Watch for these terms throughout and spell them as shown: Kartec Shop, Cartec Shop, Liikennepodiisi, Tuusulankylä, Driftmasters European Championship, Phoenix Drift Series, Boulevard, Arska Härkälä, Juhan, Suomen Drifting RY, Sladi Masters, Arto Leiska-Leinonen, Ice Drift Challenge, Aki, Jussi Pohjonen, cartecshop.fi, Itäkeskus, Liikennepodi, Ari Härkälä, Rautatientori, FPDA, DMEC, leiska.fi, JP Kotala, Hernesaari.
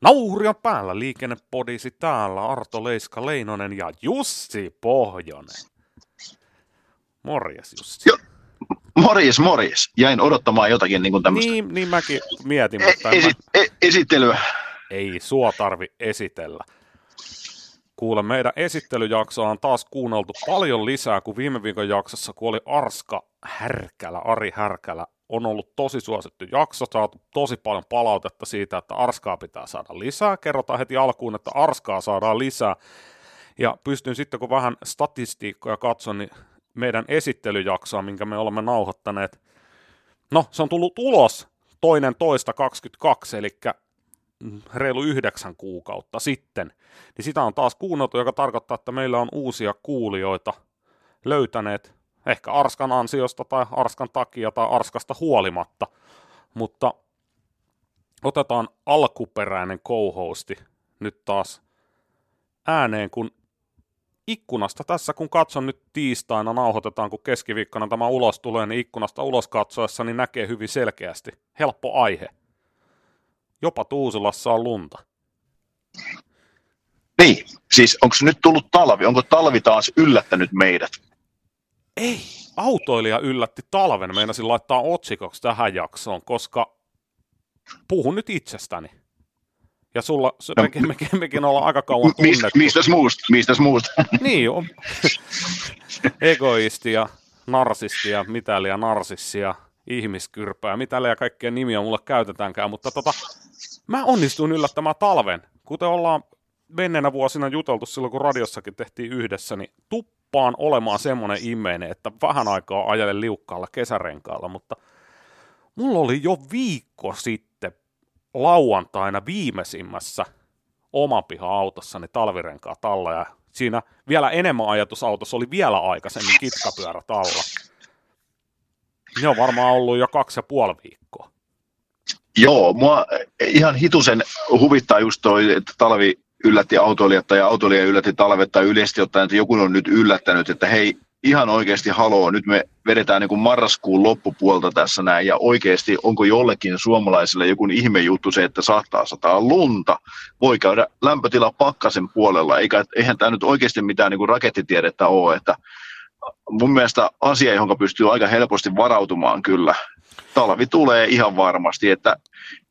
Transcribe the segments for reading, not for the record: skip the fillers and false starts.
Nauhuri on päällä, liikennepodisi täällä, Arto Leiska-Leinonen ja Jussi Pohjonen. Morjes Jussi. Morjes. Jäin odottamaan jotakin niin kuin tämmöistä. Niin mäkin mietin. Mutta esittelyä. Ei sua tarvi esitellä. Kuule, meidän esittelyjaksoa on taas kuunneltu paljon lisää kuin viime viikon jaksossa, kun oli Arska Härkälä, Ari Härkälä. On ollut tosi suosittu jakso, saatu tosi paljon palautetta siitä, että Arskaa pitää saada lisää. Kerrotaan heti alkuun, että Arskaa saadaan lisää. Ja pystyn sitten, kun vähän statistiikkoja katson, niin meidän esittelyjaksoa, minkä me olemme nauhoittaneet. No, se on tullut ulos 2.2.22, eli reilu 9 kuukautta sitten. Niin sitä on taas kuunneltu, joka tarkoittaa, että meillä on uusia kuulijoita löytäneet. Ehkä Arskan ansiosta tai Arskan takia tai Arskasta huolimatta, mutta otetaan alkuperäinen co-hosti nyt taas ääneen, kun ikkunasta tässä, kun katson nyt tiistaina, nauhoitetaan, kun keskiviikkona tämä ulos tulee, niin ikkunasta ulos katsoessa niin näkee hyvin selkeästi. Helppo aihe. Jopa Tuusulassa on lunta. Niin, siis onko nyt tullut talvi? Onko talvi taas yllättänyt meidät? Ei, autoilija yllätti talven, meinasin laittaa otsikoksi tähän jaksoon, koska puhun nyt itsestäni. Ja sulla, mekin ollaan aika kauan tunnettu. Mistäs muusta? Niin on. Egoisti ja narsisti ja mitäliä narsissia, ihmiskyrpää, mitäliä kaikkia nimiä mulle käytetäänkään, mutta mä onnistuin yllättämään talven. Kuten ollaan menneenä vuosina juteltu silloin, kun radiossakin tehtiin yhdessä, niin tuppaan olemaan semmoinen ihminen, että vähän aikaa ajelen liukkaalla kesärenkaalla, mutta mulla oli jo viikko sitten lauantaina viimeisimmässä oman piha-autossani talvirenkaa talla, ja siinä vielä enemmän ajatusautossa oli vielä aikaisemmin kitkapyörä talla. Ne on varmaan ollut jo 2,5 viikkoa. Joo, mua ihan hitusen huvittaa just toi, että talvi yllätti autoilijat ja autoilija yllätti talvet tai yleisesti ottaen, että joku on nyt yllättänyt, että hei, ihan oikeasti haloo, nyt me vedetään niin kuin marraskuun loppupuolta tässä näin ja oikeasti onko jollekin suomalaiselle joku ihme juttu se, että saattaa sataa lunta, voi käydä lämpötila pakkasen puolella, eihän tämä nyt oikeasti mitään niin kuin rakettitiedettä ole, että mun mielestä asia, johon pystyy aika helposti varautumaan kyllä. Talvi tulee ihan varmasti, että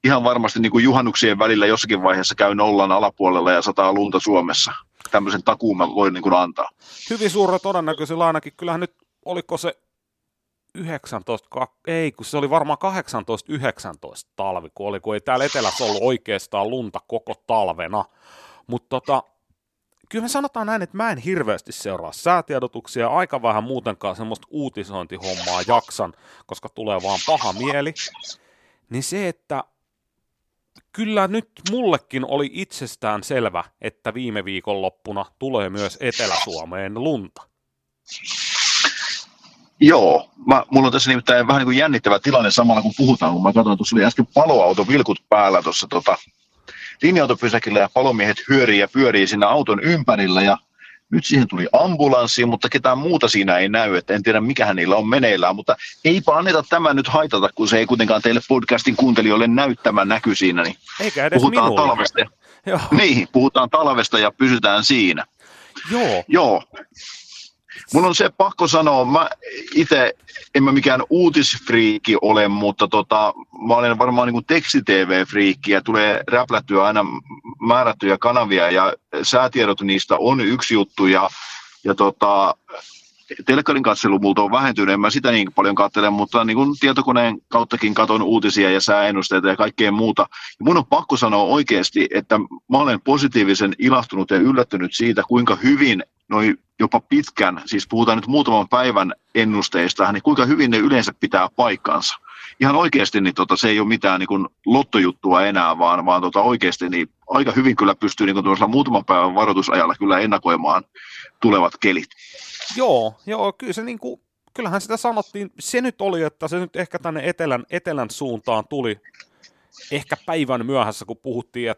ihan varmasti niin kuin juhannuksien välillä jossakin vaiheessa käy nollan alapuolella ja sataa lunta Suomessa. Tämmöisen takuun mä voin niin kuin antaa. Hyvin suurella todennäköisellä ainakin. Kyllähän nyt, oliko se 18-19 talvi, kun ei täällä etelässä ollut oikeastaan lunta koko talvena. Mutta kyllä me sanotaan näin, että mä en hirveästi seuraa säätiedotuksia, aika vähän muutenkaan semmoista uutisointihommaa jaksan, koska tulee vaan paha mieli. Niin se, että kyllä nyt mullekin oli itsestään selvä, että viime viikonloppuna tulee myös Etelä-Suomeen lunta. Joo, mulla on tässä nimittäin vähän niin kuin jännittävä tilanne samalla kun puhutaan, kun mä katsoin, tuossa oli äsken paloauto vilkut päällä tuossa linja-autopysäkillä ja palomiehet hyörii ja pyörii siinä auton ympärillä ja nyt siihen tuli ambulanssi, mutta ketään muuta siinä ei näy, että en tiedä mikähän niillä on meneillään, mutta eipä anneta tämän nyt haitata, kun se ei kuitenkaan teille podcastin kuuntelijoille näy tämä näky siinä, niin eikä edes puhutaan talvesta. Joo. Niin, puhutaan talvesta ja pysytään siinä. Joo. Mun on se pakko sanoa, mä itse en mikään uutisfriikki ole, mutta mä olen varmaan niin teksti-tv-friikki ja tulee räplättyä aina määrättyjä kanavia ja säätiedot niistä on yksi juttu ja telkkarin katselu multa on vähentynyt, en mä sitä niin paljon katsele, mutta niin kuin tietokoneen kauttakin katon uutisia ja sääennusteita ja kaikkea muuta. Ja mun on pakko sanoa oikeasti, että mä olen positiivisen ilahtunut ja yllättynyt siitä, kuinka hyvin noin jopa pitkän, siis puhutaan nyt muutaman päivän ennusteista, niin kuinka hyvin ne yleensä pitää paikkansa. Ihan oikeasti niin se ei ole mitään niin kuin lottojuttua enää, vaan oikeasti niin aika hyvin kyllä pystyy niin kuin muutaman päivän varoitusajalla kyllä ennakoimaan tulevat kelit. Joo, kyllä se niin kuin, kyllähän sitä sanottiin, se nyt oli, että se nyt ehkä tänne etelän suuntaan tuli ehkä päivän myöhässä, kun puhuttiin,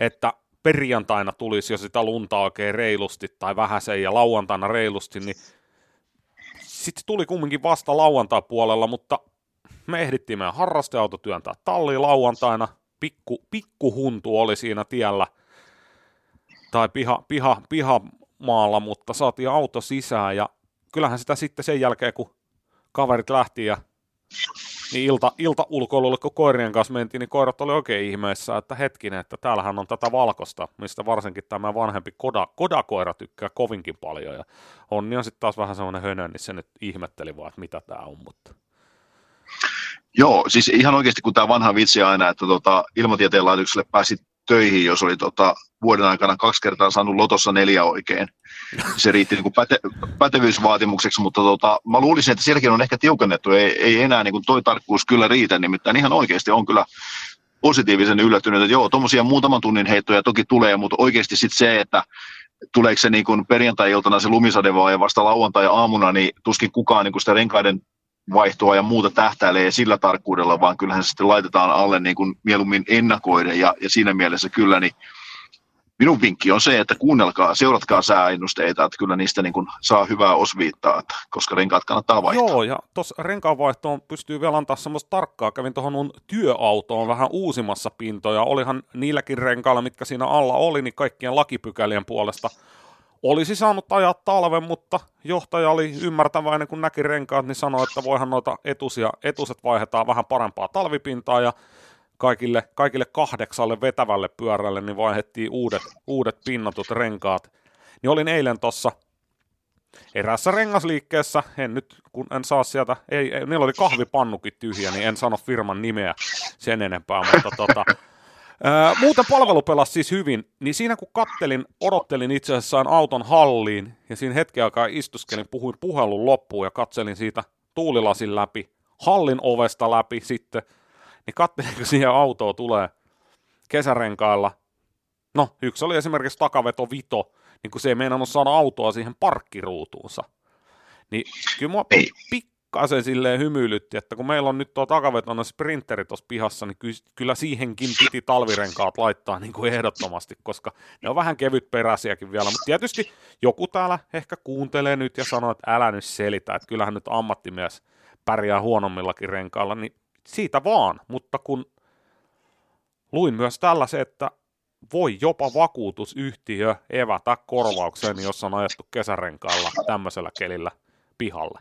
että perjantaina tulisi jo sitä lunta oikein reilusti tai vähäsen ja lauantaina reilusti, niin sitten tuli kumminkin vasta lauantai puolella, mutta me ehdittiin meidän harrasteauto työntää talliin lauantaina, pikkuhuntu oli siinä tiellä tai pihamaalla, mutta saatiin auto sisään ja kyllähän sitä sitten sen jälkeen, kun kaverit lähti ja niin iltaulkoilulle, kun koirien kanssa mentiin, niin koirat oli oikein ihmeessä, että hetkinen, että täällähän on tätä valkosta, mistä varsinkin tämä vanhempi kodakoira tykkää kovinkin paljon. Ja Onni on sitten taas vähän semmoinen hönö, niin se nyt ihmetteli vaan, että mitä tämä on. Mutta. Joo, siis ihan oikeasti kun tämä vanha vitsi aina, että ilmatieteen laitokselle pääsi töihin, jos oli vuoden aikana 2 kertaa saanut lotossa 4 oikein. Se riitti niin kuin pätevyysvaatimukseksi, mutta mä luulisin, että sielläkin on ehkä tiukennettu, ei enää niin kuin toi tarkkuus kyllä riitä, nimittäin ihan oikeasti on kyllä positiivisen yllättynyt, että joo, tuommoisia muutaman tunnin heittoja toki tulee, mutta oikeasti sitten se, että tuleeko se niin kuin perjantai-iltana se lumisade vaan ja vasta lauantai-aamuna, niin tuskin kukaan niin kuin sitä renkaiden vaihtoa ja muuta tähtäilee sillä tarkkuudella, vaan kyllähän se sitten laitetaan alle niin kuin mieluummin ennakoiden ja siinä mielessä kyllä niin minun vinkki on se, että kuunnelkaa, seuratkaa sääennusteita, että kyllä niistä niin kuin saa hyvää osviittaa, koska renkaat kannattaa vaihtaa. Joo, ja tuossa renkaanvaihtoon pystyy vielä antaa semmoista tarkkaa. Kävin tuohon mun työautoon vähän uusimassa pintoja. Olihan niilläkin renkailla, mitkä siinä alla oli, niin kaikkien lakipykälien puolesta olisi saanut ajaa talven, mutta johtaja oli ymmärtäväinen, kun näki renkaat, niin sanoi, että voihan noita etuset vaihdetaan vähän parempaa talvipintaa ja kaikille 8 vetävälle pyörälle niin vaihdettiin uudet pinnatut renkaat. Niin olin eilen tuossa eräässä rengasliikkeessä, en nyt kun en saa sieltä, ei, niillä oli kahvipannukin tyhjä, niin en sano firman nimeä sen enempää, mutta muuten palvelu pelasi siis hyvin, niin siinä kun odottelin itse asiassa auton halliin ja siinä hetken aikaa istuskelin, puhuin puhelun loppuun ja katselin siitä tuulilasin läpi, hallin ovesta läpi sitten, niin katselin, kun siihen autoon tulee kesärenkailla. No, yksi oli esimerkiksi takavetovito, niin kun se ei meinannut saada autoa siihen parkkiruutuunsa. Niin kyllä minua pikkasen silleen hymyilytti, että kun meillä on nyt tuo takavetona sprinteri tuossa pihassa, niin kyllä siihenkin piti talvirenkaat laittaa niin kuin ehdottomasti, koska ne on vähän kevytperäisiäkin vielä. Mutta tietysti joku täällä ehkä kuuntelee nyt ja sanoo, että älä nyt selitä, että kyllähän nyt ammattimies pärjää huonommillakin renkailla, niin siitä vaan, mutta kun luin myös tällaisen, että voi jopa vakuutusyhtiö evätä korvauksen, jos on ajettu kesärenkailla tämmöisellä kelillä pihalle.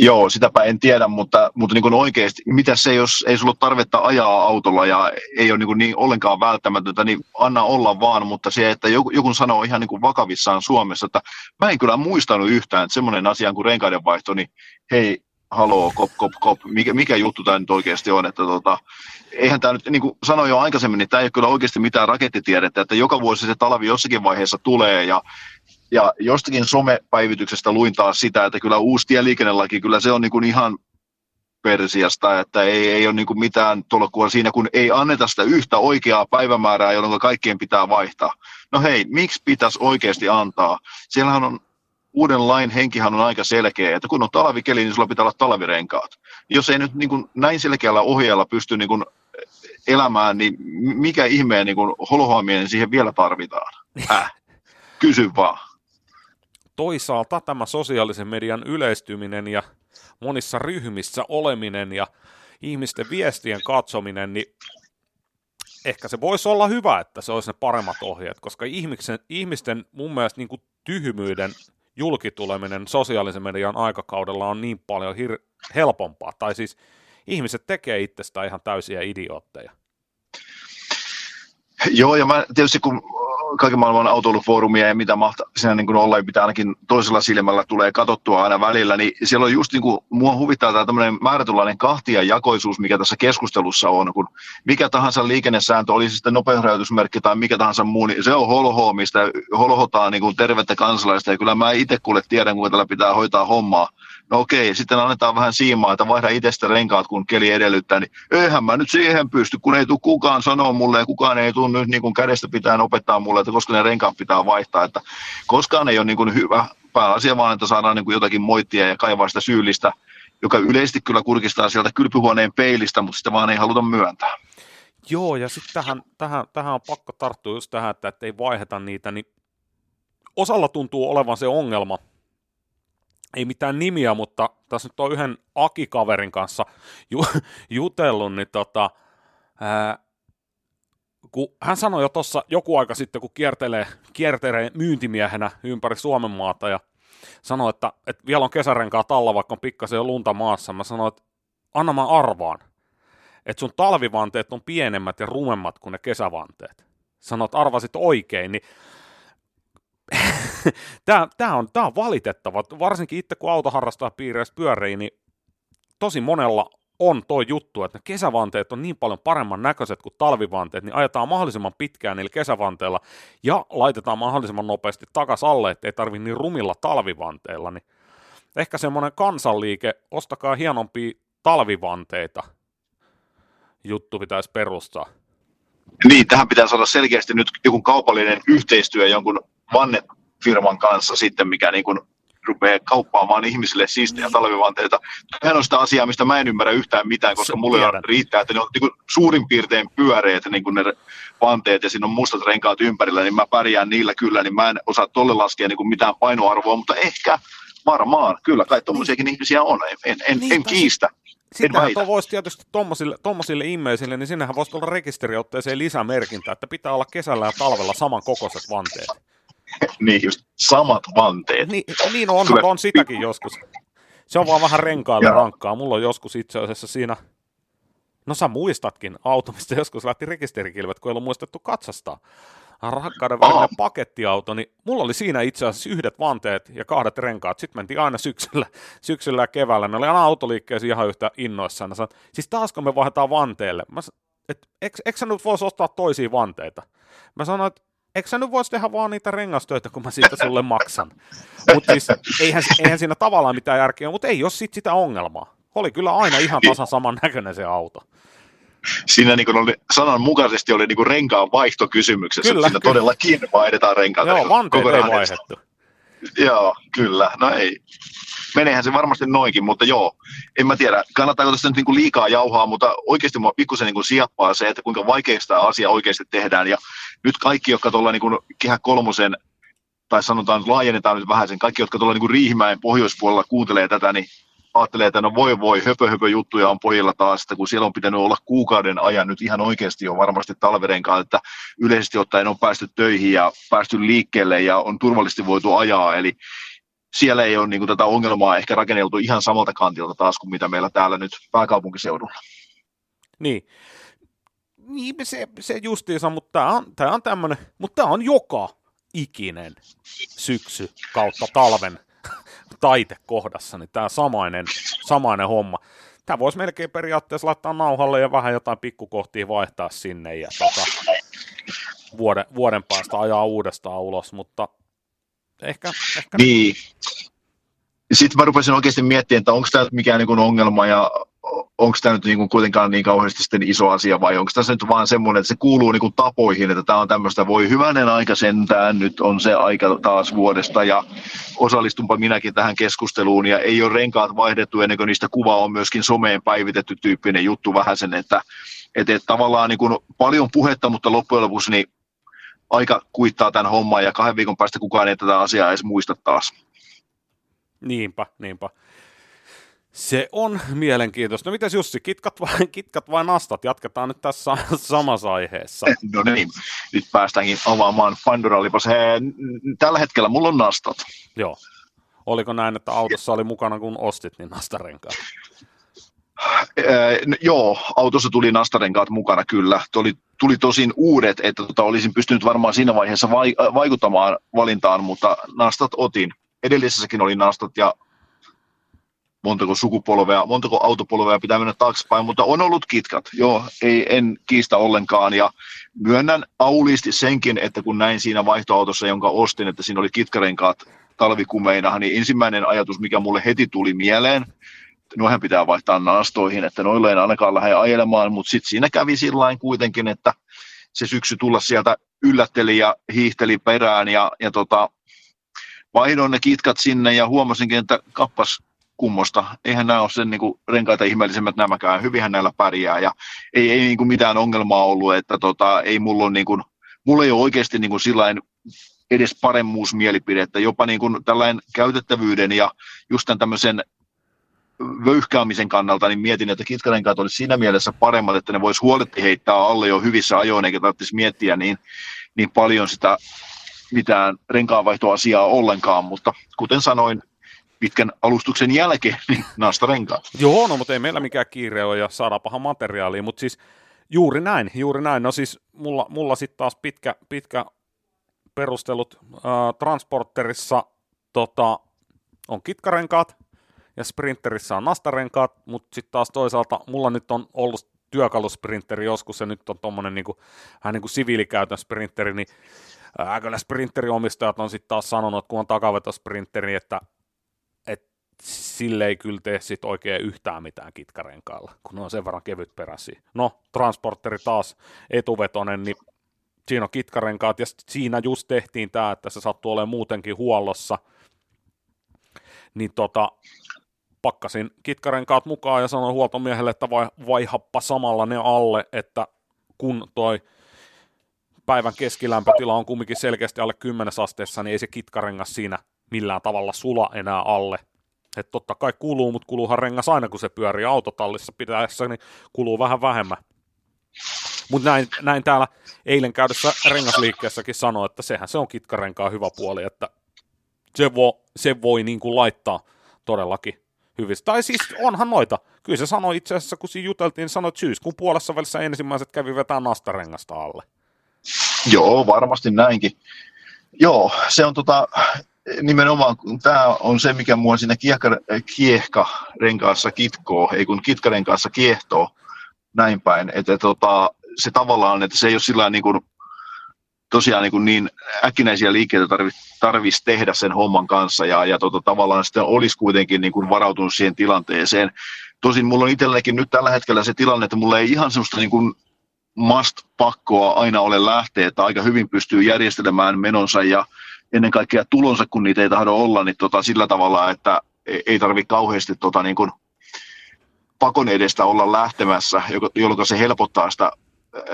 Joo, sitäpä en tiedä, mutta niin kuin oikeasti, mitä se, jos ei sulla ole tarvetta ajaa autolla ja ei ole niin ollenkaan välttämätöntä, niin anna olla vaan, mutta se, että joku sanoo ihan niin kuin vakavissaan Suomessa, että mä en kyllä muistanut yhtään, että semmoinen asia kuin renkaiden vaihto, niin hei, haloo, kop, mikä juttu tämä nyt oikeasti on, että eihän tämä nyt, niin kuin sanoin jo aikaisemmin, niin tämä ei ole kyllä oikeasti mitään rakettitiedettä, että joka vuosi se talvi jossakin vaiheessa tulee, ja jostakin somepäivityksestä luin taas sitä, että kyllä uusi tieliikennelaki, kyllä se on niin kuin ihan persiasta, että ei ole niin kuin mitään tolkkua siinä, kun ei anneta sitä yhtä oikeaa päivämäärää, jolloin kaikkien pitää vaihtaa. No hei, miksi pitäisi oikeasti antaa? Siellähän on uuden lain henkihan on aika selkeä, että kun on talvikeli, niin sulla pitää olla talvirenkaat. Jos ei nyt niin kuin näin selkeällä ohjeella pysty niin kuin elämään, niin mikä ihmeen niin kuin holhoaminen siihen vielä tarvitaan? Kysy vaan. Toisaalta tämä sosiaalisen median yleistyminen ja monissa ryhmissä oleminen ja ihmisten viestien katsominen, niin ehkä se voisi olla hyvä, että se olisi ne paremmat ohjeet, koska ihmisten mun mielestä niin kuin tyhmyyden julkituleminen sosiaalisen median aikakaudella on niin paljon helpompaa. Tai siis ihmiset tekee itsestään ihan täysiä idiootteja. Joo, ja mä tietysti kun kaiken maailman autoilufoorumia ja mitä mahtaa siinä niin olla, ja pitää ainakin toisella silmällä tulee katsottua aina välillä, niin siellä on just niin kuin, mua huvittaa tämä tämmöinen määrätynlainen kahtiajakoisuus, mikä tässä keskustelussa on, kun mikä tahansa liikennesääntö, oli se sitten nopeusrajoitusmerkki tai mikä tahansa muu, niin se on holhoa, mistä holhotaan niin kuin tervettä kansalaista, ja kyllä mä itse kuule tiedän, kuinka tällä pitää hoitaa hommaa. No okei, sitten annetaan vähän siimaa, että vaihda itsestä renkaat, kun keli edellyttää, niin eihän mä nyt siihen pysty, kun ei tule kukaan sanoa mulle, ja kukaan ei tule nyt niin kuin kädestä pitää opettaa mulle, että koska ne renkaat pitää vaihtaa, että koskaan ei ole niin kuin hyvä pääasia, vaan että saadaan niin kuin jotakin moittia ja kaivaa sitä syyllistä, joka yleisesti kyllä kurkistaa sieltä kylpyhuoneen peilistä, mutta sitä vaan ei haluta myöntää. Joo, ja sitten tähän on pakko tarttua just tähän, että ei vaiheta niitä, niin osalla tuntuu olevan se ongelma, ei mitään nimiä, mutta tässä nyt on yhden Aki-kaverin kanssa jutellut, niin Kun hän sanoi jo tuossa joku aika sitten, kun kiertelee myyntimiehenä ympäri Suomen maata ja sanoi, että vielä on kesärenkaa talla, vaikka on pikkasen jo lunta maassa. Mä sanoin, että anna mä arvaan, että sun talvivanteet on pienemmät ja rumemmat kuin ne kesävanteet. Sanoit, että arvasit oikein, niin tämä on valitettava. Varsinkin itse, kun autoharrastajapiireissä pyörii, niin tosi monella on tuo juttu, että ne kesävanteet on niin paljon paremman näköiset kuin talvivanteet, niin ajetaan mahdollisimman pitkään niillä kesävanteilla ja laitetaan mahdollisimman nopeasti takas alle, ettei tarvitse niin rumilla talvivanteilla. Niin ehkä semmoinen kansanliike, ostakaa hienompia talvivanteita, juttu pitäisi perustaa. Niin, tähän pitää saada selkeästi nyt joku kaupallinen yhteistyö jonkun vannefirman kanssa sitten, mikä niin kuin rupeaa kauppaamaan ihmisille siistejä talvivanteita. Tämähän on sitä asiaa, mistä mä en ymmärrä yhtään mitään, koska mulle riittää, että ne on niin suurin piirtein pyöreät niin kuin ne vanteet ja siinä on mustat renkaat ympärillä, niin mä pärjään niillä kyllä, niin mä en osaa tolle laskea niin kuin mitään painoarvoa, mutta ehkä varmaan, kyllä kai tommosiakin ihmisiä on, en kiistä. Sitähän tuo voisi tietysti tuommoisille immeisille, niin sinnehän voisi tulla rekisteriotteeseen lisämerkintä, että pitää olla kesällä ja talvella samankokoiset vanteet. Niin, just samat vanteet. Niin on sitäkin joskus. Se on vaan vähän renkailla rankkaa. Mulla on joskus itse asiassa siinä, no sä muistatkin auto, mistä joskus lähti rekisterikilvet, kun ei ollut muistettu katsastaa. Rakkauden välinen pakettiauto, niin mulla oli siinä itse asiassa yhdet vanteet ja kahdet renkaat. Sitten mentiin aina syksyllä ja keväällä. Ne oli aina autoliikkeessä ihan yhtä innoissaan. Sanoin, siis taasko me vaihdetaan vanteelle? Eikö sä nyt voisi ostaa toisia vanteita? Mä sanoin, että eikö sä nyt voisi tehdä vaan niitä rengastöitä, kun mä siitä sulle maksan? Mutta siis eihän siinä tavallaan mitään järkeä, mutta ei ole sit sitä ongelmaa. Oli kyllä aina ihan tasan saman näköinen se auto. Siinä niin oli, sananmukaisesti oli niin renkaan vaihtokysymyksessä, kyllä, että siinä todellakin vaihdetaan renkaata. Joo, vanteet ei vaihdettu. Joo, kyllä, no ei. Meneehän se varmasti noinkin, mutta joo, en mä tiedä, kannattaako tästä nyt niin liikaa jauhaa, mutta oikeasti mua pikkusen niin sieppaa se, että kuinka vaikeaksi tämä asia oikeasti tehdään. Ja nyt kaikki, jotka tuolla niin Kehä kolmosen, tai sanotaan laajennetaan nyt vähän sen, kaikki, jotka tuolla niin Riihimäen pohjoispuolella kuuntelee tätä, niin ajattelee, että no voi, höpö juttuja on pojilla taas, että kun siellä on pitänyt olla kuukauden ajan nyt ihan oikeasti jo varmasti talvirenkaan, että yleisesti ottaen on päästy töihin ja päästy liikkeelle ja on turvallisesti voitu ajaa, eli siellä ei ole niin kuin, tätä ongelmaa ehkä rakenneltu ihan samalta kantilta taas kuin mitä meillä täällä nyt pääkaupunkiseudulla. Niin se justiinsa, mutta tämä on tämmöinen, mutta tämä on joka ikinen syksy kautta talven taitekohdassa, niin tämä samainen homma. Tämä voisi melkein periaatteessa laittaa nauhalle ja vähän jotain pikkukohtia vaihtaa sinne ja vuoden päästä ajaa uudestaan ulos, mutta ehkä... Niin. Sitten mä rupesin oikeasti miettimään, että onko tämä mikään niin kuin ongelma ja onko tämä nyt niin kuin kuitenkaan niin kauheasti sitten iso asia vai onko tässä nyt vaan semmoinen, että se kuuluu niin kuin tapoihin, että tämä on tämmöistä, voi hyvänen aika sentään, nyt on se aika taas vuodesta ja osallistunpa minäkin tähän keskusteluun ja ei ole renkaat vaihdettu ennen kuin niistä kuvaa on myöskin someen päivitetty tyyppinen juttu vähän sen, että tavallaan niin kuin paljon puhetta, mutta loppujen lopuksi niin aika kuittaa tämän homman ja 2 viikon päästä kukaan ei tätä asiaa edes muista taas. Niinpä. Se on mielenkiintoista. No mites Jussi, kitkat vai nastat? Jatketaan nyt tässä samassa aiheessa. No niin, nyt päästäänkin avaamaan Pandora-lipas. Tällä hetkellä mulla on nastat. Joo. Oliko näin, että autossa oli mukana, kun ostit, niin nastarenkaat? Joo, autossa tuli nastarenkaat mukana kyllä. Tuli tosin uudet, että olisin pystynyt varmaan siinä vaiheessa vaikuttamaan valintaan, mutta nastat otin. Edellisessäkin oli nastat ja montako autopolvea pitää mennä taaksepäin, mutta on ollut kitkat. Joo, en kiistä ollenkaan ja myönnän auliisti senkin, että kun näin siinä vaihtoautossa, jonka ostin, että siinä oli kitkarenkaat talvikumeina, niin ensimmäinen ajatus, mikä mulle heti tuli mieleen, noihän pitää vaihtaa nastoihin, että noille en ainakaan lähde ajelemaan, mutta sitten siinä kävi sillain kuitenkin, että se syksy tulla sieltä yllätteli ja hiihteli perään ja vaihdoin ne kitkat sinne ja huomasinkin, että kappas kummosta. Eihän nämä ole sen niin kuin renkaita ihmeellisemmät nämäkään. Hyvinhän näillä pärjää ja ei niin kuin mitään ongelmaa ollut, että ei mulla on niin kuin, mulla ei ole oikeasti niin kuin sillain edes paremmuusmielipidettä, jopa niin kuin tällainen käytettävyyden ja just tämän tämmöisen vöyhkäämisen kannalta, niin mietin, että kitkarenkaat olisi siinä mielessä paremmat, että ne voisi huoletti heittää alle jo hyvissä ajoin, eikä tarvitsisi miettiä niin paljon sitä mitään renkaanvaihtoasiaa ollenkaan, mutta kuten sanoin, pitkän alustuksen jälkeen, niin naasta renkaat. Joo, no mutta ei meillä mikään kiire ole ja saadaan paha materiaalia, mutta siis juuri näin. No siis mulla sitten taas pitkä perustelut transporterissa on kitkarenkaat ja sprinterissä on nastarenkaat, mutta sitten taas toisaalta mulla nyt on ollut työkalusprinteri joskus ja nyt on tuommoinen vähän niin kuin siviilikäytön sprinteri, niin kyllä sprinteriomistajat on sitten taas sanonut, kun on takavetosprinteri, että sille ei kyllä tee sit oikein yhtään mitään kitkarenkaalla, kun ne on sen verran kevyt peräisiä. No, transporteri taas etuvetonen, niin siinä on kitkarenkaat, ja siinä just tehtiin tämä, että se sattuu olemaan muutenkin huollossa, niin pakkasin kitkarenkaat mukaan ja sanoin huoltomiehelle, että vaihappa samalla ne alle, että kun toi päivän keskilämpötila on kumminkin selkeästi alle 10 asteessa, niin ei se kitkarengas siinä millään tavalla sula enää alle. Että totta kai kuluu, mutta kuluuhan rengas aina, kun se pyörii autotallissa pitäessä, niin kuluu vähän vähemmän. Mutta näin täällä eilen käydessä rengasliikkeessäkin sanoi, että sehän se on kitkarenkaan hyvä puoli, että se voi niin kuin laittaa todellakin hyvistä. Tai siis onhan noita. Kyllä se sanoi itse asiassa, kun siinä juteltiin, niin sanoi, että syyskuun puolessa välissä ensimmäiset kävi vetämään nastarengasta alle. Joo, varmasti näinkin. Joo, se on nimenomaan, tämä on se, mikä mua siinä kiehkarenkaassa kitkoo, ei kun kitkarenkaassa kiehtoo näin päin, että se tavallaan, että se ei ole sillä niin äkkinäisiä liikkeitä tarvitsisi tehdä sen homman kanssa ja tavallaan sitten olisi kuitenkin niin kuin varautunut siihen tilanteeseen. Tosin mulla on itselläkin nyt tällä hetkellä se tilanne, että mulla ei ihan semmoista niin kuin must-pakkoa aina ole lähteä, että aika hyvin pystyy järjestelemään menonsa ja ennen kaikkea tulonsa, kun niitä ei tahdo olla, niin sillä tavalla, että ei tarvitse kauheasti niin kuin pakon edestä olla lähtemässä, jolloin se helpottaa sitä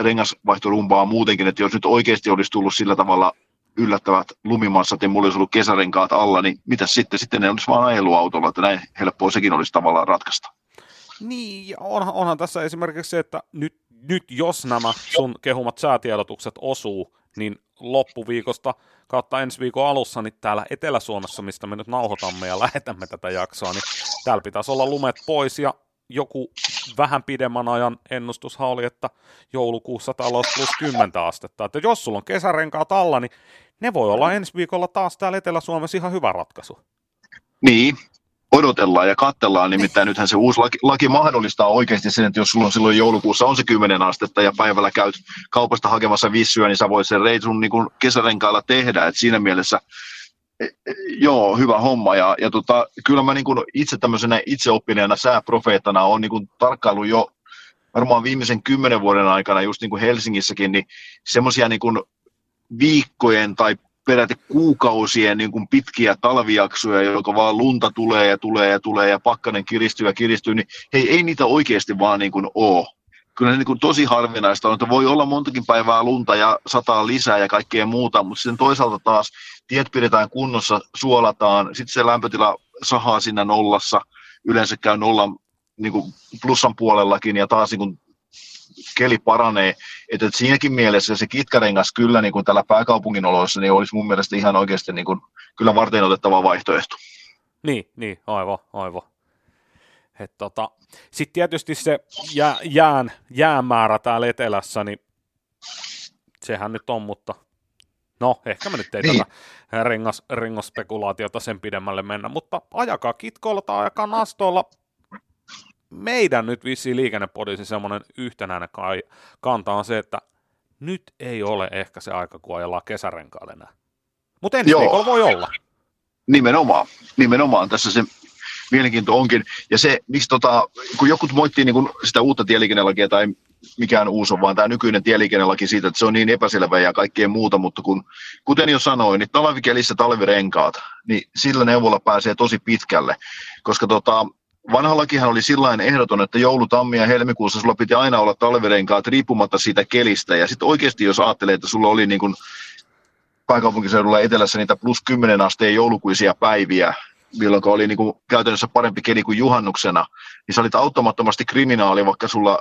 rengasvaihtorumpaa muutenkin, että jos nyt oikeasti olisi tullut sillä tavalla yllättävät lumimassat ja mulla olisi ollut kesärenkaat alla, niin mitä sitten ne olisi vaan ajeluautolla, että näin helppoa sekin olisi tavallaan ratkaista. Niin, onhan tässä esimerkiksi se, että nyt jos nämä sun kehumat säätiedotukset osuu, niin loppuviikosta kautta ensi viikon alussa, niin täällä Etelä-Suomessa, mistä me nyt nauhoitamme ja lähetämme tätä jaksoa, niin täällä pitäisi olla lumet pois ja joku vähän pidemmän ajan ennustushan oli, että joulukuussa täällä olisi plus 10 astetta. Että jos sulla on kesärenkaat alla, niin ne voi olla ensi viikolla taas täällä Etelä-Suomessa ihan hyvä ratkaisu. Niin. Odotellaan ja katsellaan, nimittäin nythän se uusi laki mahdollistaa oikeasti sen, että jos sulla on silloin joulukuussa on se 10 astetta ja päivällä käyt kaupasta hakemassa vissyä, niin sä voit sen reitsun niin kuin kesärenkailla tehdä, että siinä mielessä joo, hyvä homma ja kyllä mä niin kuin itse tämmöisenä itseoppineena sääprofeettana olen niin kuin tarkkaillut jo varmaan viimeisen 10 vuoden aikana just niin kuin Helsingissäkin, niin semmoisia niin kuin viikkojen tai peräti kuukausien niin kuin pitkiä talvijaksoja, joka vaan lunta tulee ja pakkanen kiristyy, niin hei, ei niitä oikeasti vaan niin kuin ole. Kyllä ne niin kuin tosi harvinaista on, että voi olla montakin päivää lunta ja sataa lisää ja kaikkea muuta, mutta sitten toisaalta taas tiet pidetään kunnossa, suolataan, sitten se lämpötila sahaa siinä nollassa, yleensä käy nollan niin kuin plussan puolellakin ja taas niin kuin keli paranee, että siinäkin mielessä se kitkarengas kyllä niin kuin tällä pääkaupungin oloissa niin olisi mun mielestä ihan oikeasti niin kuin, kyllä varten otettava vaihtoehto. Niin, aivan. Sitten tietysti se jäämäärä täällä etelässä, niin sehän nyt on, mutta no ehkä me nyt ei tätä rengasspekulaatiota sen pidemmälle mennä, mutta ajakaa kitkoilla tai ajakaa nastoilla. Meidän nyt vissiin liikennepodin semmoinen yhtenäinen kanta on se, että nyt ei ole ehkä se aika, kun ajellaan kesärenkaalla enää. Mutta ensi viikolla voi olla. Nimenomaan. Tässä se mielenkiinto onkin. Ja se, miksi kun jotkut moittii niin kun sitä uutta tieliikennelakia tai mikään uusi on, vaan tämä nykyinen tieliikennelaki siitä, että se on niin epäselvä ja kaikkea muuta, mutta kuten jo sanoin, niin talvikelissä talvirenkaat, niin sillä neuvolla pääsee tosi pitkälle, koska vanha lakihan oli sillainen ehdoton, että joulutammia ja helmikuussa sulla piti aina olla talvirenkaat riippumatta siitä kelistä. Ja sitten oikeasti jos ajattelee, että sulla oli niin kuin pääkaupunkiseudulla etelässä niitä plus 10 asteen joulukuisia päiviä, milloin oli niin kuin käytännössä parempi keli kuin juhannuksena, niin sä olit auttamattomasti kriminaali, vaikka sulla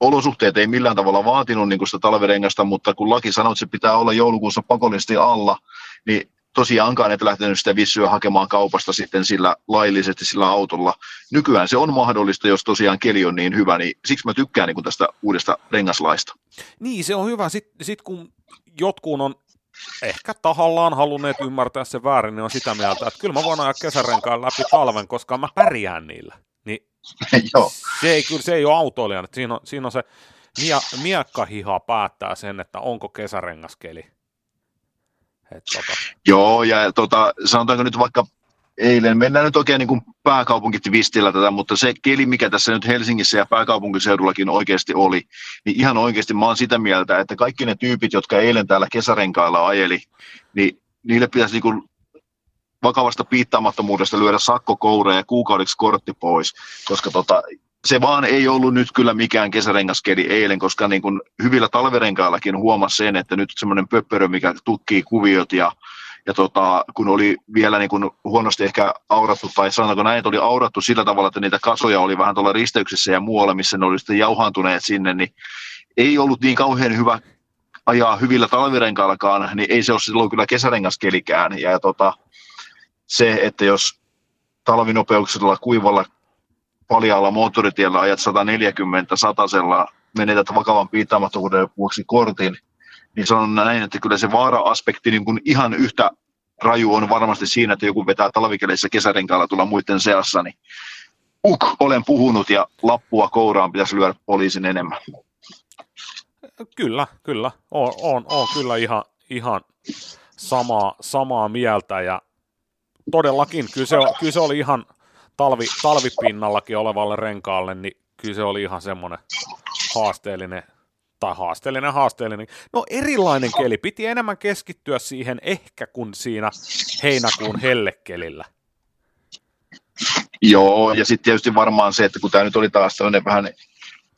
olosuhteet ei millään tavalla vaatinut niin kuin sitä talverengasta, mutta kun laki sanoi, että se pitää olla joulukuussa pakollisesti alla, niin tosiaankaan et lähtenyt sitä vissyä hakemaan kaupasta sitten sillä laillisesti sillä autolla. Nykyään se on mahdollista, jos tosiaan keli on niin hyvä, niin siksi mä tykkään niin kuin tästä uudesta rengaslaista. Niin, se on hyvä. Sitten kun jotkut on ehkä tahallaan halunneet ymmärtää se väärin, niin on sitä mieltä, että kyllä mä voin ajaa kesärenkaan läpi talven, koska mä pärjään niillä. Niin se ei ole autoilijan. Siinä on se miekkahiha päättää sen, että onko kesärengaskeli. Joo, ja sanotaanko nyt vaikka eilen, mennään nyt oikein niin kuin pääkaupunkitvistillä tätä, mutta se keli, mikä tässä nyt Helsingissä ja pääkaupunkiseudullakin oikeasti oli, niin ihan oikeasti mä oon sitä mieltä, että kaikki ne tyypit, jotka eilen täällä kesärenkailla ajeli, niin niille pitäisi niin kuin vakavasta piittaamattomuudesta lyödä sakkokoura ja kuukaudeksi kortti pois, koska se vaan ei ollut nyt kyllä mikään kesärengaskeli eilen, koska niin kuin hyvillä talverenkaillakin huomasi sen, että nyt semmoinen pöppörö, mikä tukkii kuviot ja kun oli vielä niin kuin huonosti ehkä aurattu, tai sanotaanko näin, että oli aurattu sillä tavalla, että niitä kasoja oli vähän tuolla risteyksessä ja muualla, missä ne oli sitten jauhaantuneet sinne, niin ei ollut niin kauhean hyvä ajaa hyvillä talvirenkaillakaan, niin ei se ole silloin kyllä kesärengaskelikään. Ja se, että jos talvinopeuksella kuivalla paljaalla moottoritiellä ajat 140 satasella, menetät vakavan piittaamattomuuden vuoksi kortin, niin sanon näin, että kyllä se vaara-aspekti niin kuin ihan yhtä raju on varmasti siinä, että joku vetää talvikeleissä kesärenkaalla tulla muiden seassa, niin olen puhunut ja lappua kouraan pitäisi lyödä poliisin enemmän. Kyllä. Olen kyllä ihan samaa mieltä ja todellakin kyllä se oli ihan talvipinnallakin olevalle renkaalle, niin kyllä se oli ihan semmoinen haasteellinen. No erilainen keli, piti enemmän keskittyä siihen ehkä kuin siinä heinäkuun hellekelillä. Joo, ja sitten tietysti varmaan se, että kun tämä nyt oli taas tämmöinen vähän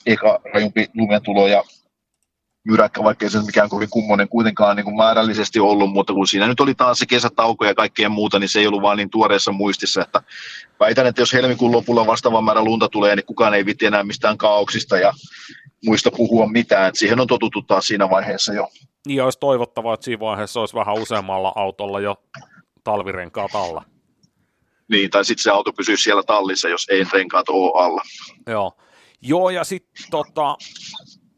eka rajumpi lumentulo ja myräkkä, vaikka ei se mikään kovin kummonen kuitenkaan niin kuin määrällisesti ollut, mutta kun siinä nyt oli taas se kesätauko ja kaikkea muuta, niin se ei ollut vaan niin tuoreessa muistissa, että väitän, että jos helmikuun lopulla vastaavan määrä lunta tulee, niin kukaan ei viitti enää mistään kaauksista ja muista puhua mitään, että siihen on totuttu taas siinä vaiheessa jo. Niin olisi toivottavaa, että siinä vaiheessa olisi vähän useammalla autolla jo talvirenkaat alla. Niin, tai sitten se auto pysyisi siellä tallissa, jos ei renkaat ole alla. Joo ja sitten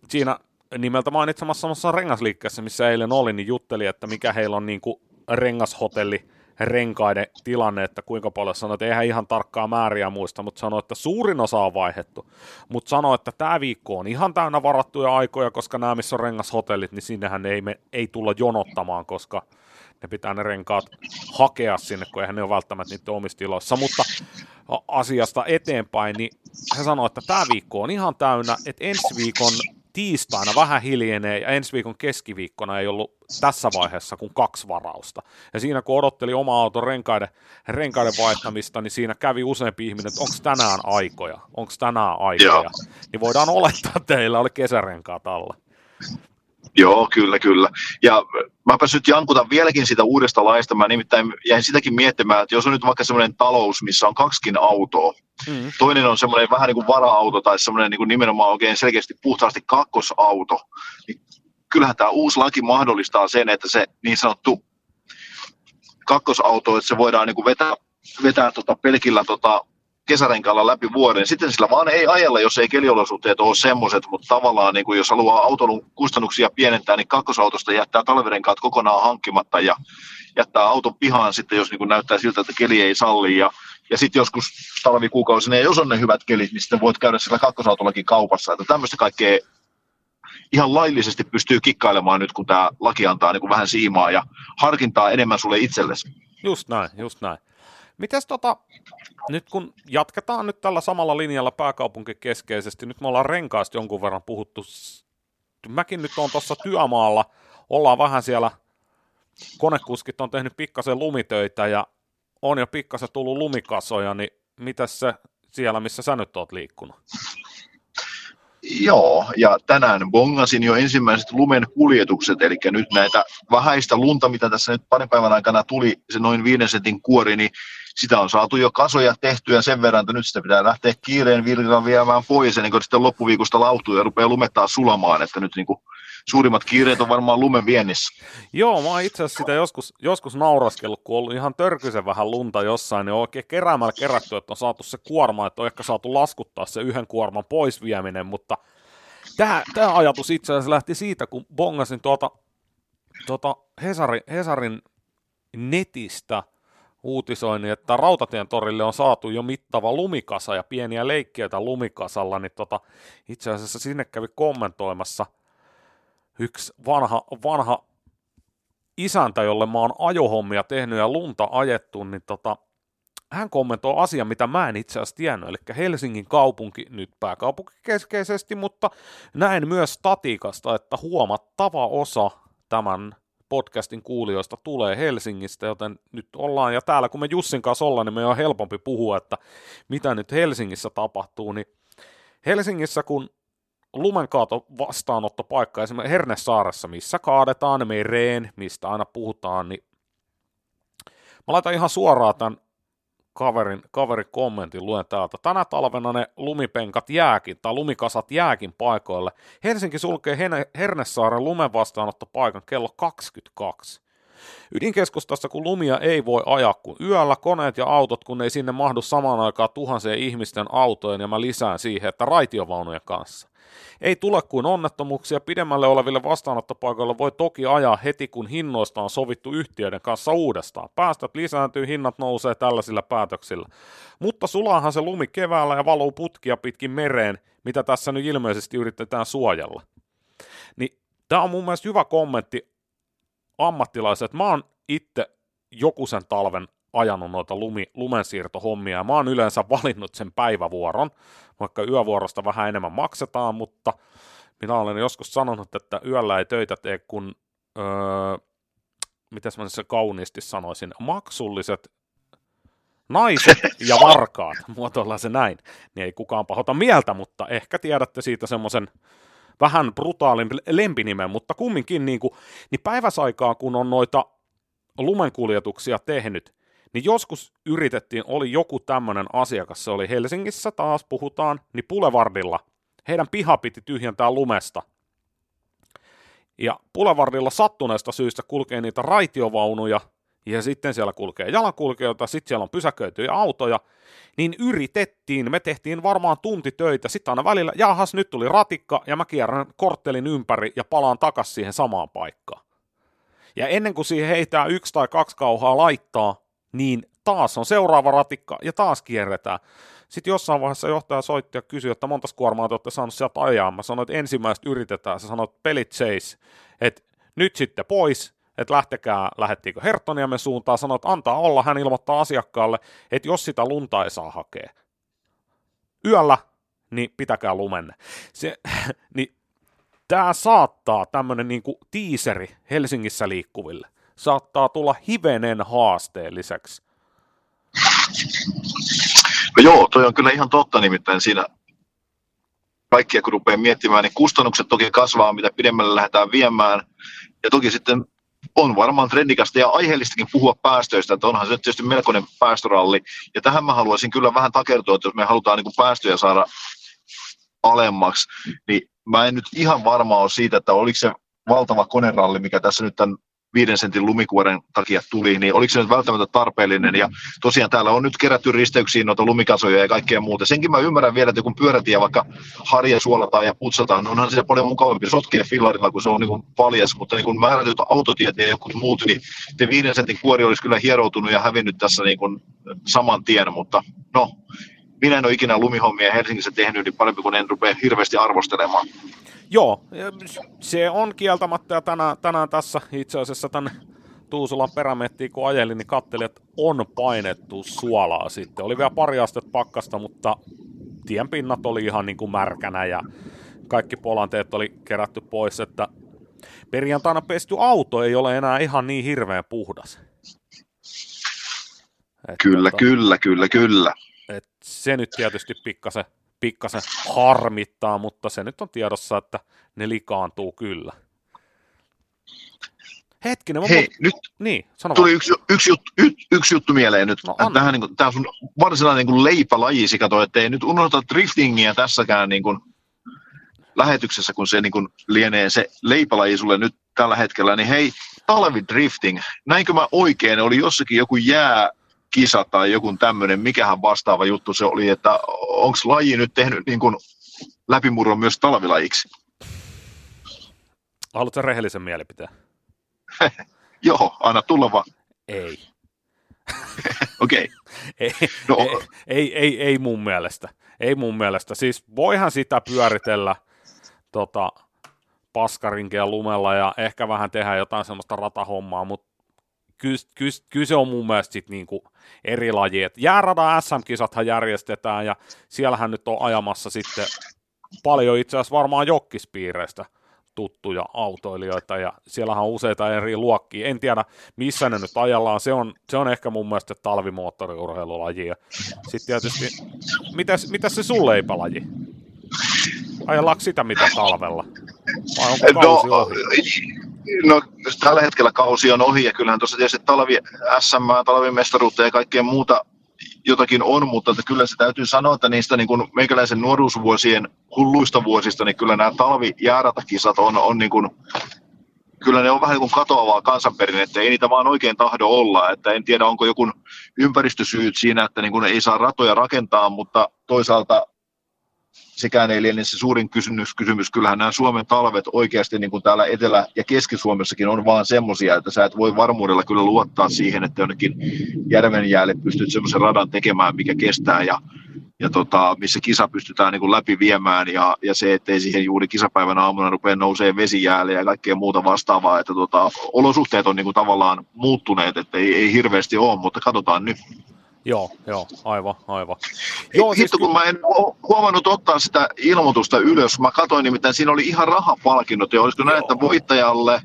siinä nimeltä mainitsemassa samassa rengasliikkeessä, missä eilen oli, niin jutteli, että mikä heillä on niin kuin rengashotelli renkaiden tilanne, että kuinka paljon sanoi, että eihän ihan tarkkaa määriä muista, mutta sanoi, että suurin osa on vaihdettu, mutta sanoi, että tämä viikko on ihan täynnä varattuja aikoja, koska nämä, missä on rengashotellit, niin sinnehän ei tulla jonottamaan, koska ne pitää ne renkaat hakea sinne, kun eihän ne ole välttämättä niiden omissa tiloissa, mutta asiasta eteenpäin, niin hän sanoi, että tämä viikko on ihan täynnä, että ensi viikon tiistaina vähän hiljenee ja ensi viikon keskiviikkona ei ollut tässä vaiheessa kuin 2 varausta. Ja siinä kun odotteli oma auton renkaiden vaihtamista, niin siinä kävi useampi ihminen, että onko tänään aikoja. Joo. Niin voidaan olettaa, että teillä oli kesärenkaat alla. Joo, kyllä. Ja mäpä nyt jankutan vieläkin sitä uudesta laista. Mä nimittäin jäin sitäkin miettimään, että jos on nyt vaikka semmoinen talous, missä on 2 autoa, toinen on semmoinen vähän niin kuin vara-auto tai semmoinen niin kuin nimenomaan oikein selkeästi puhtaasti kakkosauto, niin kyllähän tämä uusi laki mahdollistaa sen, että se niin sanottu kakkosauto, että se voidaan niin kuin vetää pelkillä kesärenkaalla läpi vuoden. Sitten sillä vaan ei ajella, jos ei keliolosuhteet ole semmoiset, mutta tavallaan niin kuin jos haluaa autoilun kustannuksia pienentää, niin kakkosautosta jättää talvirenkaat kokonaan hankkimatta ja jättää auton pihaan sitten, jos niin kuin näyttää siltä, että keli ei salli. Ja sitten joskus talvikuukausina, ja jos on ne hyvät kelit, niin sitten voit käydä sillä kakkosautollakin kaupassa. Että tämmöistä kaikkea ihan laillisesti pystyy kikkailemaan nyt, kun tämä laki antaa niin kuin vähän siimaa ja harkintaa enemmän sulle itsellesi. Just näin. Mites nyt kun jatketaan nyt tällä samalla linjalla pääkaupunkikeskeisesti, nyt me ollaan renkaasti jonkun verran puhuttu, mäkin nyt on tuossa työmaalla, ollaan vähän siellä, konekuskit on tehnyt pikkasen lumitöitä ja on jo pikkasen tullut lumikasoja, niin mitäs se siellä, missä sä nyt oot liikkunut? Joo, ja tänään bongasin jo ensimmäiset lumen kuljetukset, eli nyt näitä vähäistä lunta, mitä tässä nyt parin päivän aikana tuli, se noin 5 sentin kuori, niin sitä on saatu jo kasoja tehtyä sen verran, että nyt sitä pitää lähteä kiireen virran viemään pois, ennen kuin sitten loppuviikosta lautuu ja rupeaa lumettaa sulamaan, että nyt niin kuin suurimmat kiireet on varmaan lumen viennissä. Joo, mä oon itse asiassa sitä joskus nauraskellut, kun on ollut ihan törkyisen vähän lunta jossain, niin on oikein keräämällä kerätty, että on saatu se kuorma, että on ehkä saatu laskuttaa se yhden kuorman pois vieminen, mutta tämä ajatus itse asiassa lähti siitä, kun bongasin tuota Hesarin netistä uutisoinnin, että Rautatientorille on saatu jo mittava lumikasa ja pieniä leikkiöitä lumikasalla, niin itse asiassa sinne kävi kommentoimassa yksi vanha isäntä, jolle mä oon ajohommia tehnyt ja lunta ajettu, niin hän kommentoi asiaa, mitä mä en itse asiassa tiennyt, eli Helsingin kaupunki, nyt pääkaupunki keskeisesti, mutta näin myös statiikasta, että huomattava osa tämän podcastin kuulijoista tulee Helsingistä, joten nyt ollaan, ja täällä kun me Jussin kanssa ollaan, niin me on helpompi puhua, että mitä nyt Helsingissä tapahtuu, niin Helsingissä kun lumenkaato vastaanottopaikka esimerkiksi Hernesaaressa, missä kaadetaan mereen, mistä aina puhutaan, niin mä laitan ihan suoraan tämän kaverin kommentin, luen täältä. Tänä talvena ne lumipenkat jääkin tai lumikasat jääkin paikoille. Helsinki sulkee Hernesaaren lumen vastaanottopaikan kello 22. Ydinkeskustassa, kun lumia ei voi ajaa kuin yöllä, koneet ja autot, kun ei sinne mahdu samaan aikaan tuhansien ihmisten autojen, ja mä lisään siihen, että raitiovaunujen kanssa. Ei tule kuin onnettomuuksia, pidemmälle oleville vastaanottopaikoille voi toki ajaa heti, kun hinnoista on sovittu yhtiöiden kanssa uudestaan. Päästöt lisääntyy, hinnat nousee tällaisilla päätöksillä. Mutta sulaahan se lumi keväällä ja valuu putkia pitkin mereen, mitä tässä nyt ilmeisesti yritetään suojella. Niin, tämä on mun mielestä hyvä kommentti ammattilaiset. Mä oon itse joku sen talven ajanut noita lumensiirtohommia, ja mä oon yleensä valinnut sen päivävuoron, vaikka yövuorosta vähän enemmän maksetaan, mutta minä olen joskus sanonut, että yöllä ei töitä tee, kun, mitäs mä se kauniisti sanoisin, maksulliset naiset ja varkaat, muotoillaan se näin, niin ei kukaan pahota mieltä, mutta ehkä tiedätte siitä semmoisen vähän brutaalin lempinimen, mutta kumminkin niin päiväsaikaa, kun on noita lumenkuljetuksia tehnyt, niin joskus yritettiin, oli joku tämmöinen asiakas, se oli Helsingissä, taas puhutaan, niin Boulevardilla. Heidän piha piti tyhjentää lumesta. Ja Boulevardilla sattuneesta syystä kulkee niitä raitiovaunuja, ja sitten siellä kulkee jalankulkijoita, sitten siellä on pysäköityjä autoja, niin yritettiin, me tehtiin varmaan tunti töitä, sitten aina välillä, jahas, nyt tuli ratikka, ja mä kierrän korttelin ympäri ja palaan takaisin siihen samaan paikkaan. Ja ennen kuin siihen heitää 1 tai 2 kauhaa laittaa, niin taas on seuraava ratikka ja taas kierretään. Sitten jossain vaiheessa johtaja soitti ja kysyi, että montas kuormaa te olette saaneet sieltä ajaa. Mä sanoin, että ensimmäistä yritetään. Sä sanoit, että pelit seis, että nyt sitten pois, että lähtekää, lähettiinkö Herttoniemen suuntaan. Sanoit, että antaa olla, hän ilmoittaa asiakkaalle, että jos sitä lunta ei saa hakea yöllä, niin pitäkää lumenne. Niin tämä saattaa, tämmöinen niinku tiiseri Helsingissä liikkuville, saattaa tulla hivenen haasteelliseksi. No joo, toi on kyllä ihan totta, nimittäin siinä kaikkia kun rupeaa miettimään, niin kustannukset toki kasvaa, mitä pidemmälle lähdetään viemään, ja toki sitten on varmaan trendikästä ja aiheellistakin puhua päästöistä, että onhan se tietysti melkoinen päästöralli, ja tähän mä haluaisin kyllä vähän takertua, että jos me halutaan niin kuin päästöjä saada alemmaksi, niin mä en nyt ihan varma ole siitä, että oliko se valtava koneralli, mikä tässä nyt tämän 5 sentin lumikuoren takia tuli, niin oliko se nyt välttämättä tarpeellinen, ja tosiaan täällä on nyt kerätty risteyksiin noita lumikasoja ja kaikkea muuta. Senkin mä ymmärrän vielä, että kun pyörätiä vaikka harja suolataan ja putsataan, niin onhan se paljon mukavampi sotkea fillarilla, kun se on niin kuin paljas, mutta niin kuin määrätyt autotiet ja jotkut muut, niin se 5 sentin kuori olisi kyllä hieroutunut ja hävinnyt tässä niin kuin saman tien, mutta no, minä en ole ikinä lumihommia Helsingissä tehnyt, niin parempi kuin en rupea hirveästi arvostelemaan. Joo, se on kieltämättä, ja tänään tässä itse asiassa tämän Tuusulan perämettiin, kun ajelin, niin katselin, että on painettu suolaa sitten. Oli vielä pari astetta pakkasta, mutta tienpinnat oli ihan niin kuin märkänä, ja kaikki polanteet oli kerätty pois, että perjantaina pesty auto ei ole enää ihan niin hirveän puhdas. Kyllä. Et se nyt tietysti pikkasen harmittaa, mutta se nyt on tiedossa, että ne likaantuu kyllä. Hetkinen. Hei, nyt niin, tuli yksi juttu mieleen nyt. No, tähän, niin kuin, tämä on sun varsinainen niin leipälajisi, kato, ettei nyt unohda driftingiä tässäkään niin kuin, lähetyksessä, kun se niin kuin, lienee se leipälaji sulle nyt tällä hetkellä. Niin hei, talvidrifting, näinkö mä oikein, oli jossakin joku jääkisa tai joku tämmöinen, mikähän vastaava juttu se oli, että onko laji nyt tehnyt niin kuin, läpimurron myös talvilajiksi? Haluatko rehellisen mielipiteen? Joo, anna tulla vaan. Ei. Okei. No. Ei mun mielestä. Ei mun mielestä. Siis voihan sitä pyöritellä paskarinkeä lumella ja ehkä vähän tehdä jotain semmoista ratahommaa, mutta kyllä se on mun mielestä sit niinku eri laji. Et jääradan SM-kisathan järjestetään ja siellähän nyt on ajamassa sitten paljon itse asiassa varmaan jokkispiireistä tuttuja autoilijoita, ja siellähän on useita eri luokkia. En tiedä, missä ne nyt ajellaan. Se on ehkä mun mielestä talvimoottoriurheilulaji. Ja sitten tietysti, mitä se sun leipälaji? Ajellaanko sitä mitä talvella? Vai onko kausi ohi? No, tällä hetkellä kausi on ohi, ja kyllähän tuossa tietysti talvi SM, talvimestaruutta ja kaikkea muuta jotakin on, mutta että kyllä se täytyy sanoa, että niistä niin kuin meikäläisen nuoruusvuosien hulluista vuosista, niin kyllä nämä talvijääratakisat on niin kuin, kyllä ne on vähän niin kuin katoavaa kansanperinnettä, ei niitä vaan oikein tahdo olla, että en tiedä onko joku ympäristösyyt siinä, että niin kuin ei saa ratoja rakentaa, mutta toisaalta sekään ei liene se suurin kysymys, kyllähän nämä Suomen talvet oikeasti niin kuin täällä Etelä- ja Keski-Suomessakin on vaan semmoisia, että sä et voi varmuudella kyllä luottaa siihen, että jonnekin järven jäälle pystyt semmoisen radan tekemään, mikä kestää ja missä kisa pystytään niin kuin läpi viemään ja se, ettei siihen juuri kisapäivän aamuna rupea nousee vesijäälle ja kaikkea muuta vastaavaa, että olosuhteet on niin kuin tavallaan muuttuneet, että ei hirveästi ole, mutta katsotaan nyt. Joo, aivan. Joo, siis kun mä en huomannut ottaa sitä ilmoitusta ylös, mä katsoin nimittäin, siinä oli ihan rahapalkinnot, ja olisiko näin, että voittajalle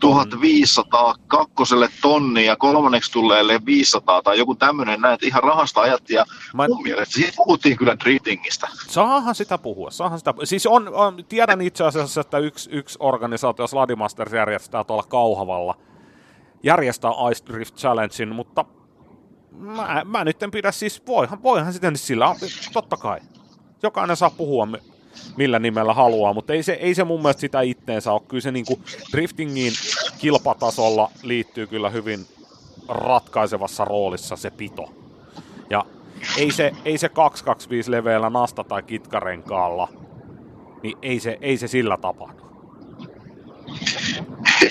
1500, kakkoselle tonni ja kolmanneksi tulleelle 500 tai joku tämmöinen, näet ihan rahasta ajatti, ja mun mielestä siitä puhuttiin kyllä driftingistä. Saahan sitä puhua. Siis tiedän itse asiassa, että yksi organisaatio, Sladi Masters, järjestää tuolla Kauhavalla, järjestää Ice Drift Challengein, mutta Mä nyt en pidä, siis voihan sitä nyt sillä, totta kai. Jokainen saa puhua millä nimellä haluaa, mutta ei se mun mielestä sitä itteensä ole. Kyllä se niin kuin driftingin kilpatasolla liittyy kyllä hyvin ratkaisevassa roolissa se pito. Ja ei se 225 leveällä nasta tai kitkarenkaalla, niin ei se sillä tapahdu.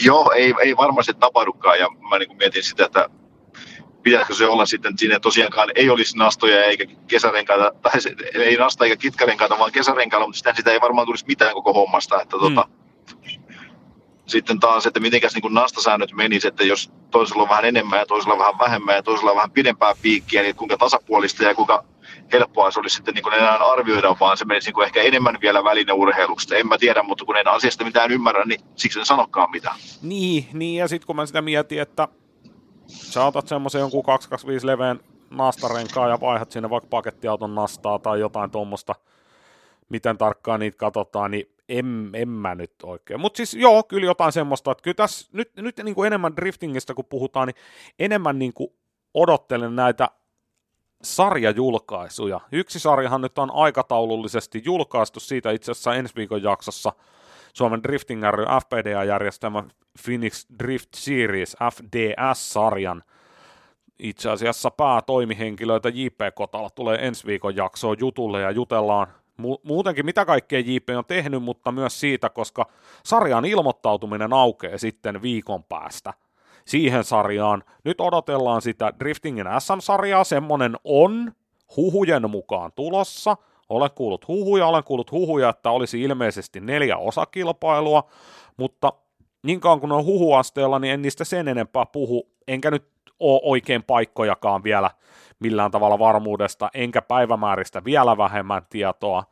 Joo, ei varmasti tapahdukaan, ja mä niin kuin mietin sitä, että pitäisikö se olla sitten, että siinä tosiaankaan ei olisi nastoja eikä kesärenkaita, tai se, ei nasta eikä kitkarenkaita, vaan kesärenkailla, mutta sitä ei varmaan tulisi mitään koko hommasta. Että Sitten taas, että mitenkäs niin kuin nastasäännöt menisi, että jos toisella on vähän enemmän ja toisella vähän vähemmän ja toisella vähän pidempää piikkiä, niin kuinka tasapuolista ja kuinka helppoa se olisi sitten niin kuin enää arvioida, vaan se menisi niin kuin ehkä enemmän vielä välineurheiluksesta. En mä tiedä, mutta kun en asiasta mitään ymmärrä, niin siksi en sanokaan mitään. Niin ja sitten kun mä sitä mietin, että sä otat semmoisen jonkun 225 leveän nastarenkaan ja vaihdat sinne vaikka pakettiauton nastaa tai jotain tuommoista, miten tarkkaan niitä katsotaan, niin en mä nyt oikein. Mutta siis joo, kyllä jotain semmoista, että kyllä tässä nyt niin kuin enemmän driftingistä kun puhutaan, niin enemmän niin kuin odottelen näitä sarjajulkaisuja. Yksi sarjahan nyt on aikataulullisesti julkaistu, siitä itse asiassa ensi viikon jaksossa Suomen Drifting RY FPDA järjestämä Phoenix Drift Series FDS-sarjan. Itse asiassa päätoimihenkilöitä JP Kotala tulee ensi viikon jaksoon jutulle ja jutellaan muutenkin mitä kaikkea JP on tehnyt, mutta myös siitä, koska sarjan ilmoittautuminen aukeaa sitten viikon päästä siihen sarjaan. Nyt odotellaan sitä Driftingin SM-sarjaa, semmoinen on huhujen mukaan tulossa. Olen kuullut huhuja, että olisi ilmeisesti 4 osakilpailua, mutta niin kauan kun on huhuasteella, niin en niistä sen enempää puhu, enkä nyt ole oikein paikkojakaan vielä millään tavalla varmuudesta, enkä päivämääristä vielä vähemmän tietoa,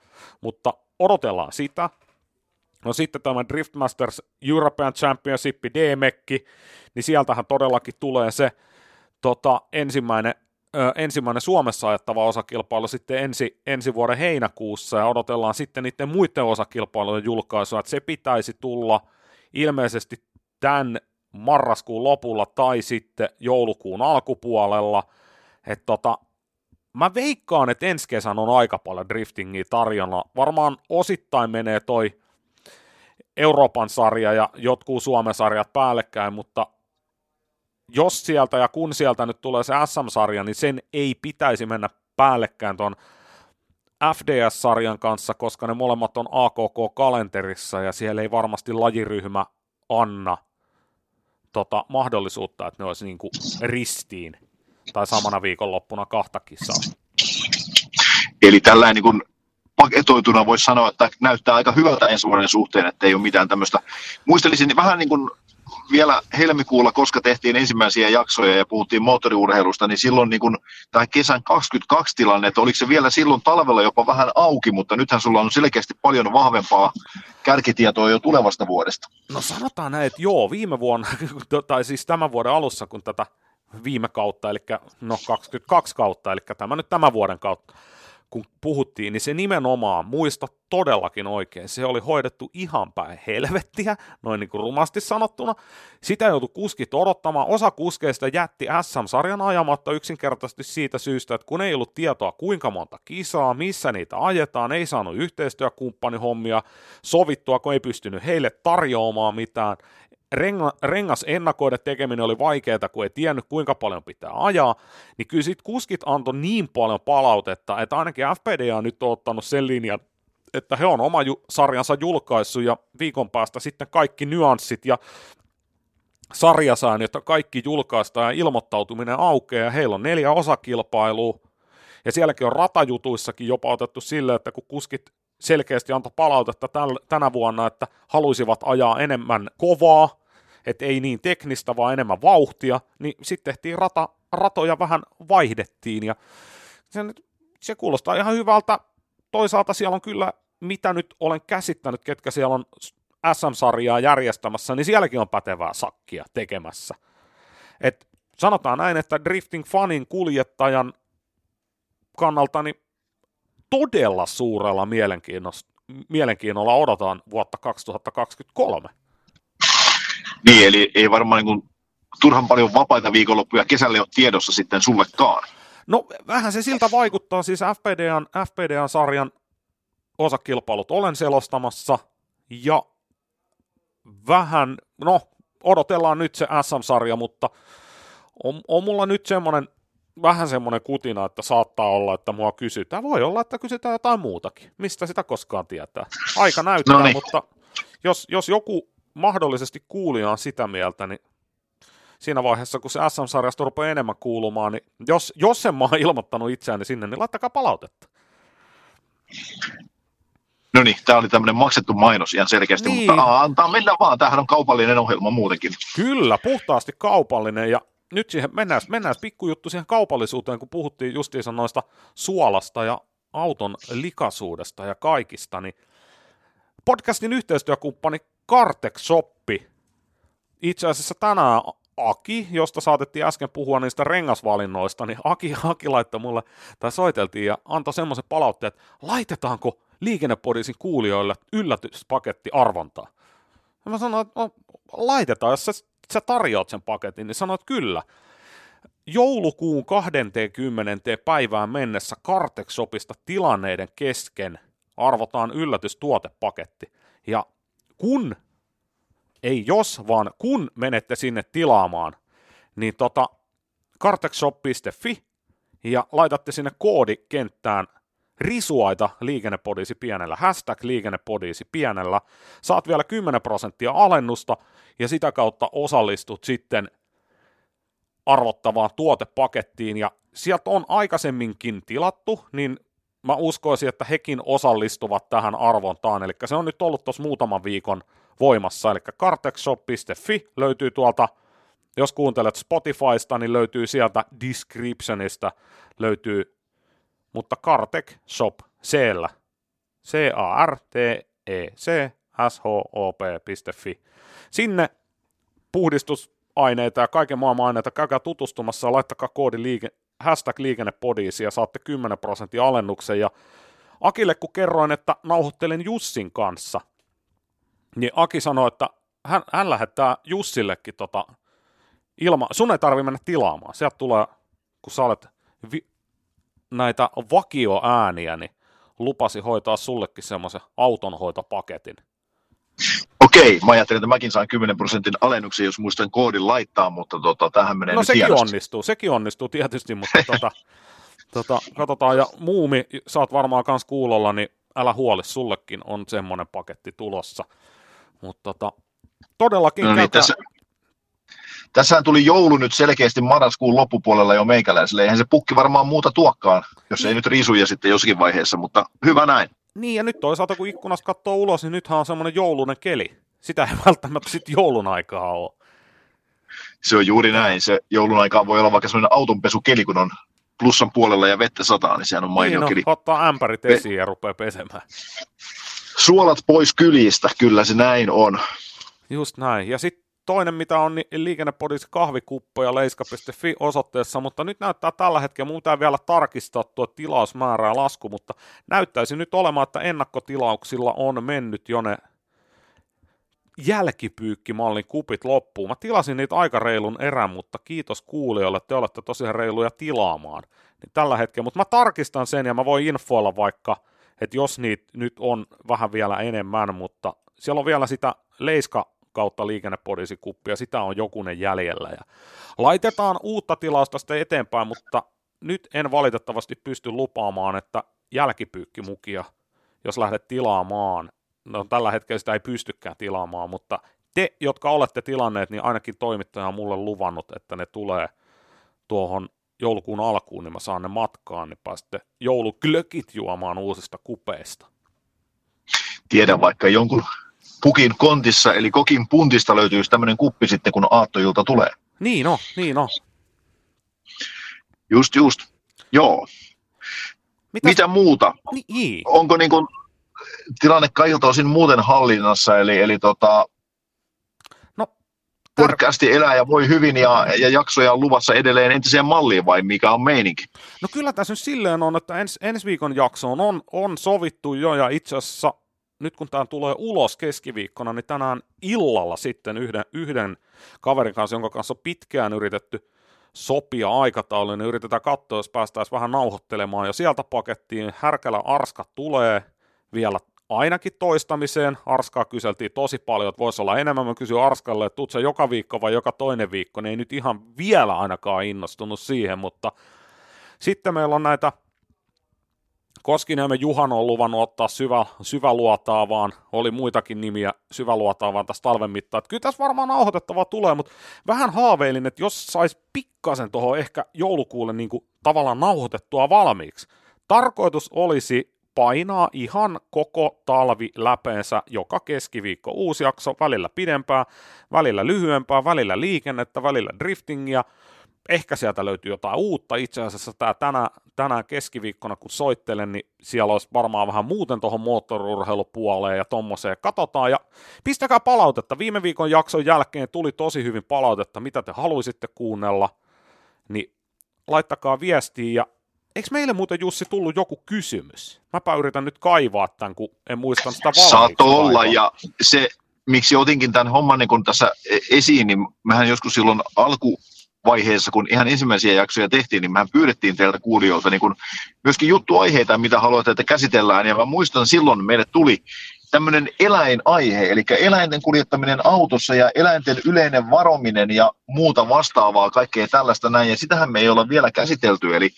mutta odotellaan sitä. No sitten tämä Driftmasters European Championship DMEC, niin sieltähän todellakin tulee se ensimmäinen Suomessa ajattava osakilpailu sitten ensi vuoden heinäkuussa, ja odotellaan sitten niiden muiden osakilpailujen julkaisua, että se pitäisi tulla ilmeisesti tämän marraskuun lopulla tai sitten joulukuun alkupuolella. Että mä veikkaan, että ensi kesän on aika paljon driftingiä tarjolla. Varmaan osittain menee toi Euroopan sarja ja jotkut Suomen sarjat päällekkäin, mutta jos sieltä ja kun sieltä nyt tulee se SM-sarja, niin sen ei pitäisi mennä päällekkäin tuon FDS-sarjan kanssa, koska ne molemmat on AKK-kalenterissa ja siellä ei varmasti lajiryhmä anna mahdollisuutta, että ne olisi niin kuin ristiin tai samana viikonloppuna kahta kisaa. Eli tällainen niin kuin paketoituna voisi sanoa, että näyttää aika hyvältä ensi vuoden suhteen, että ei ole mitään tämmöistä. Muistelisin vähän niin kuin vielä helmikuulla, koska tehtiin ensimmäisiä jaksoja ja puhuttiin moottoriurheilusta, niin silloin niin kuin tämä kesän 22 tilanne, että oliko se vielä silloin talvella jopa vähän auki, mutta nythän sulla on selkeästi paljon vahvempaa kärkitietoa jo tulevasta vuodesta. No sanotaan näin, että joo, viime vuonna, tai siis tämän vuoden alussa, kun tätä viime kautta, eli 22 kautta, eli tämän vuoden kautta, kun puhuttiin, niin se nimenomaan, muista todellakin oikein, se oli hoidettu ihan päin helvettiä, noin niin kuin rumasti sanottuna. Sitä joutui kuskit odottamaan. Osa kuskeista jätti SM-sarjan ajamatta yksinkertaisesti siitä syystä, että kun ei ollut tietoa kuinka monta kisaa, missä niitä ajetaan, ei saanut yhteistyökumppanihommia sovittua, kun ei pystynyt heille tarjoamaan mitään. Rengasennakoiden tekeminen oli vaikeaa, kun ei tiennyt kuinka paljon pitää ajaa, niin kyllä sitten kuskit antoi niin paljon palautetta, että ainakin FPDA on nyt ottanut sen linjan, että he on oma sarjansa julkaissut ja viikon päästä sitten kaikki nyanssit ja sarjasäännöt, jotta kaikki julkaistaan ja ilmoittautuminen aukeaa ja heillä on 4 osakilpailua ja sielläkin on ratajutuissakin jopa otettu sille, että kun kuskit selkeästi antoi palautetta tänä vuonna, että haluaisivat ajaa enemmän kovaa, että ei niin teknistä, vaan enemmän vauhtia, niin sitten tehtiin ratoja vähän vaihdettiin, ja se kuulostaa ihan hyvältä. Toisaalta siellä on kyllä, mitä nyt olen käsittänyt, ketkä siellä on SM-sarjaa järjestämässä, niin sielläkin on pätevää sakkia tekemässä. Et sanotaan näin, että drifting fanin kuljettajan kannalta, niin todella suurella mielenkiinnolla odotan vuotta 2023. Niin, eli ei varmaan niin kuin turhan paljon vapaita viikonloppuja kesällä ole tiedossa sitten sullekaan. No vähän se siltä vaikuttaa, siis FPDA-sarjan osakilpailut olen selostamassa ja vähän, no odotellaan nyt se SM-sarja, mutta on mulla nyt vähän semmoinen kutina, että saattaa olla, että mua kysytään. Voi olla, että kysytään jotain muutakin. Mistä sitä koskaan tietää? Aika näyttää, no niin. Mutta jos joku mahdollisesti kuulija on sitä mieltä, niin siinä vaiheessa, kun se SM-sarjasta rupeaa enemmän kuulumaan, niin jos en mä ole ilmoittanut itseäni sinne, niin laittakaa palautetta. No niin, tämä oli tämmöinen maksettu mainos ihan selkeästi, niin. Mutta antaa mennä vaan. Tämähän on kaupallinen ohjelma muutenkin. Kyllä, puhtaasti kaupallinen ja nyt siihen mennään pikkujuttu siihen kaupallisuuteen, kun puhuttiin justiinsa noista suolasta ja auton likaisuudesta ja kaikista, niin podcastin yhteistyökumppani Kartec Shop, itse asiassa tänään Aki, josta saatettiin äsken puhua niistä rengasvalinnoista, niin Aki laittoi mulle, tai soiteltiin ja antoi semmoisen palautteen, että laitetaanko Liikennepodisin kuulijoille yllätyspaketti arvontaa. Ja mä sanoin, että no, laitetaan, jos sä tarjoat sen paketin, niin sanoit kyllä. Joulukuun 20. päivään mennessä Cartec Shopista tilanneiden kesken arvotaan yllätystuotepaketti. Ja kun, ei jos, vaan kun menette sinne tilaamaan, niin cartecshop.fi ja laitatte sinne koodikenttään risuaita liikennepodiisi pienellä, #liikennepodiisi pienellä, saat vielä 10% alennusta ja sitä kautta osallistut sitten arvottavaan tuotepakettiin ja sieltä on aikaisemminkin tilattu, niin mä uskoisin, että hekin osallistuvat tähän arvontaan, eli se on nyt ollut tuossa muutaman viikon voimassa, eli cartecshop.fi löytyy tuolta, jos kuuntelet Spotifysta, niin löytyy sieltä descriptionista, löytyy mutta Cartec Shop C-llä, cartecshop.fi. Sinne puhdistusaineita ja kaiken maailman aineita, käykää tutustumassa ja laittakaa koodi #liikennepodiisi ja saatte 10% alennuksen. Ja Akille kun kerroin, että nauhoittelen Jussin kanssa, niin Aki sanoi, että hän lähettää Jussillekin sun ei tarvitse mennä tilaamaan. Sieltä tulee, kun sä olet näitä vakioääniä, niin lupasi hoitaa sullekin semmoisen autonhoitopaketin. Okei, mä ajattelin, että mäkin saan 10% alennuksen, jos muistan koodin laittaa, mutta tähän menee nyt tiedosti. No sekin onnistuu tietysti, mutta katsotaan. Ja Muumi, sä oot varmaan kans kuulolla, niin älä huoli, sullekin on semmoinen paketti tulossa. Mutta todellakin no niin, tässähän tuli joulu nyt selkeästi marraskuun loppupuolella jo meikäläiselle. Eihän se pukki varmaan muuta tuokkaan, jos ei nyt risuja sitten jossakin vaiheessa, mutta hyvä näin. Niin, ja nyt toisaalta kun ikkunasta katsoo ulos, niin nythän on semmoinen joulunen keli. Sitä ei välttämättä sitten joulun aikaa ole. Se on juuri näin. Se joulun aikaa voi olla vaikka semmoinen autonpesukeli, kun on plussan puolella ja vettä sataa, niin sehän on mainio keli. Ottaa ämpärit esiin ja rupeaa pesemään. Suolat pois kylistä, kyllä se näin on. Just näin. Ja sitten toinen, mitä on, niin liikennepodissa kahvikuppoja leiska.fi osoitteessa, mutta nyt näyttää tällä hetkellä, mun täytyy vielä tarkistaa tuo tilausmäärä ja lasku, mutta näyttäisi nyt olemaan, että ennakkotilauksilla on mennyt jo ne jälkipyykkimallin kupit loppuun. Mä tilasin niitä aika reilun erän, mutta kiitos kuulijoille, te olette tosiaan reiluja tilaamaan niin tällä hetkellä, mutta mä tarkistan sen ja mä voin infoilla vaikka, että jos niitä nyt on vähän vielä enemmän, mutta siellä on vielä sitä leiska kautta liikennepodisikuppia, sitä on jokunen jäljellä ja laitetaan uutta tilausta sitten eteenpäin, mutta nyt en valitettavasti pysty lupaamaan, että jälkipyykkimukia, jos lähdet tilaamaan, no tällä hetkellä sitä ei pystykään tilaamaan, mutta te, jotka olette tilanneet, niin ainakin toimittaja on mulle luvannut, että ne tulee tuohon joulukuun alkuun, niin mä saan ne matkaan, niin pääsette jouluklökit juomaan uusista kupeista. Tiedän vaikka jonkun pukin kontissa, eli kokin puntista löytyy tämmöinen kuppi sitten, kun aattoilta tulee. Niin on. Just. Joo. Mitä muuta? Niin. Onko niin kuin tilanne kaikilta osin muuten hallinnassa, eli podcasti elää ja voi hyvin ja jaksoja on luvassa edelleen entiseen malliin vai mikä on meininki? No kyllä tässä nyt silleen on, että ensi viikon jaksoon on sovittu jo ja itse asiassa nyt kun tämä tulee ulos keskiviikkona, niin tänään illalla sitten yhden kaverin kanssa, jonka kanssa on pitkään yritetty sopia aikataulun, niin yritetään katsoa, jos päästäisiin vähän nauhoittelemaan jo sieltä pakettiin. Härkälä Arska tulee vielä ainakin toistamiseen. Arskaa kyseltiin tosi paljon, että voisi olla enemmän. Mä kysyin Arskalle, että tuutko joka viikko vai joka toinen viikko, niin ei nyt ihan vielä ainakaan innostunut siihen, mutta sitten meillä on näitä Koskiniemen Juhan on luvannut ottaa syväluotaavaan, oli muitakin nimiä syväluotaavaan tässä talven mittaan. Kyllä tässä varmaan nauhoitettavaa tulee, mutta vähän haaveilin, että jos saisi pikkasen tuohon ehkä joulukuulle niin kuin tavallaan nauhoitettua valmiiksi. Tarkoitus olisi painaa ihan koko talvi läpeensä joka keskiviikko uusi jakso, välillä pidempää, välillä lyhyempää, välillä liikennettä, välillä driftingia. Ehkä sieltä löytyy jotain uutta. Itse asiassa tämä tänään keskiviikkona, kun soittelen, niin siellä olisi varmaan vähän muuten tuohon moottorurheilupuoleen ja tommoseen. Katsotaan ja pistäkää palautetta. Viime viikon jakson jälkeen tuli tosi hyvin palautetta, mitä te haluaisitte kuunnella. Niin laittakaa viestiä. Ja eikö meille muuten, Jussi, tullut joku kysymys? Mäpä yritän nyt kaivaa tämän, kun en muista sitä valmiiksi. Saatto olla ja se, miksi otinkin tämän homman niin tässä esiin, niin mähän joskus silloin alkuvaiheessa, kun ihan ensimmäisiä jaksoja tehtiin, niin mehän pyydettiin teiltä kuulijoilta niin kun myöskin juttuaiheita, mitä haluatte, että käsitellään. Ja mä muistan silloin, meille tuli tämmöinen eläinaihe, eli eläinten kuljettaminen autossa ja eläinten yleinen varominen ja muuta vastaavaa, kaikkea tällaista näin. Ja sitähän me ei olla vielä käsitelty. Eli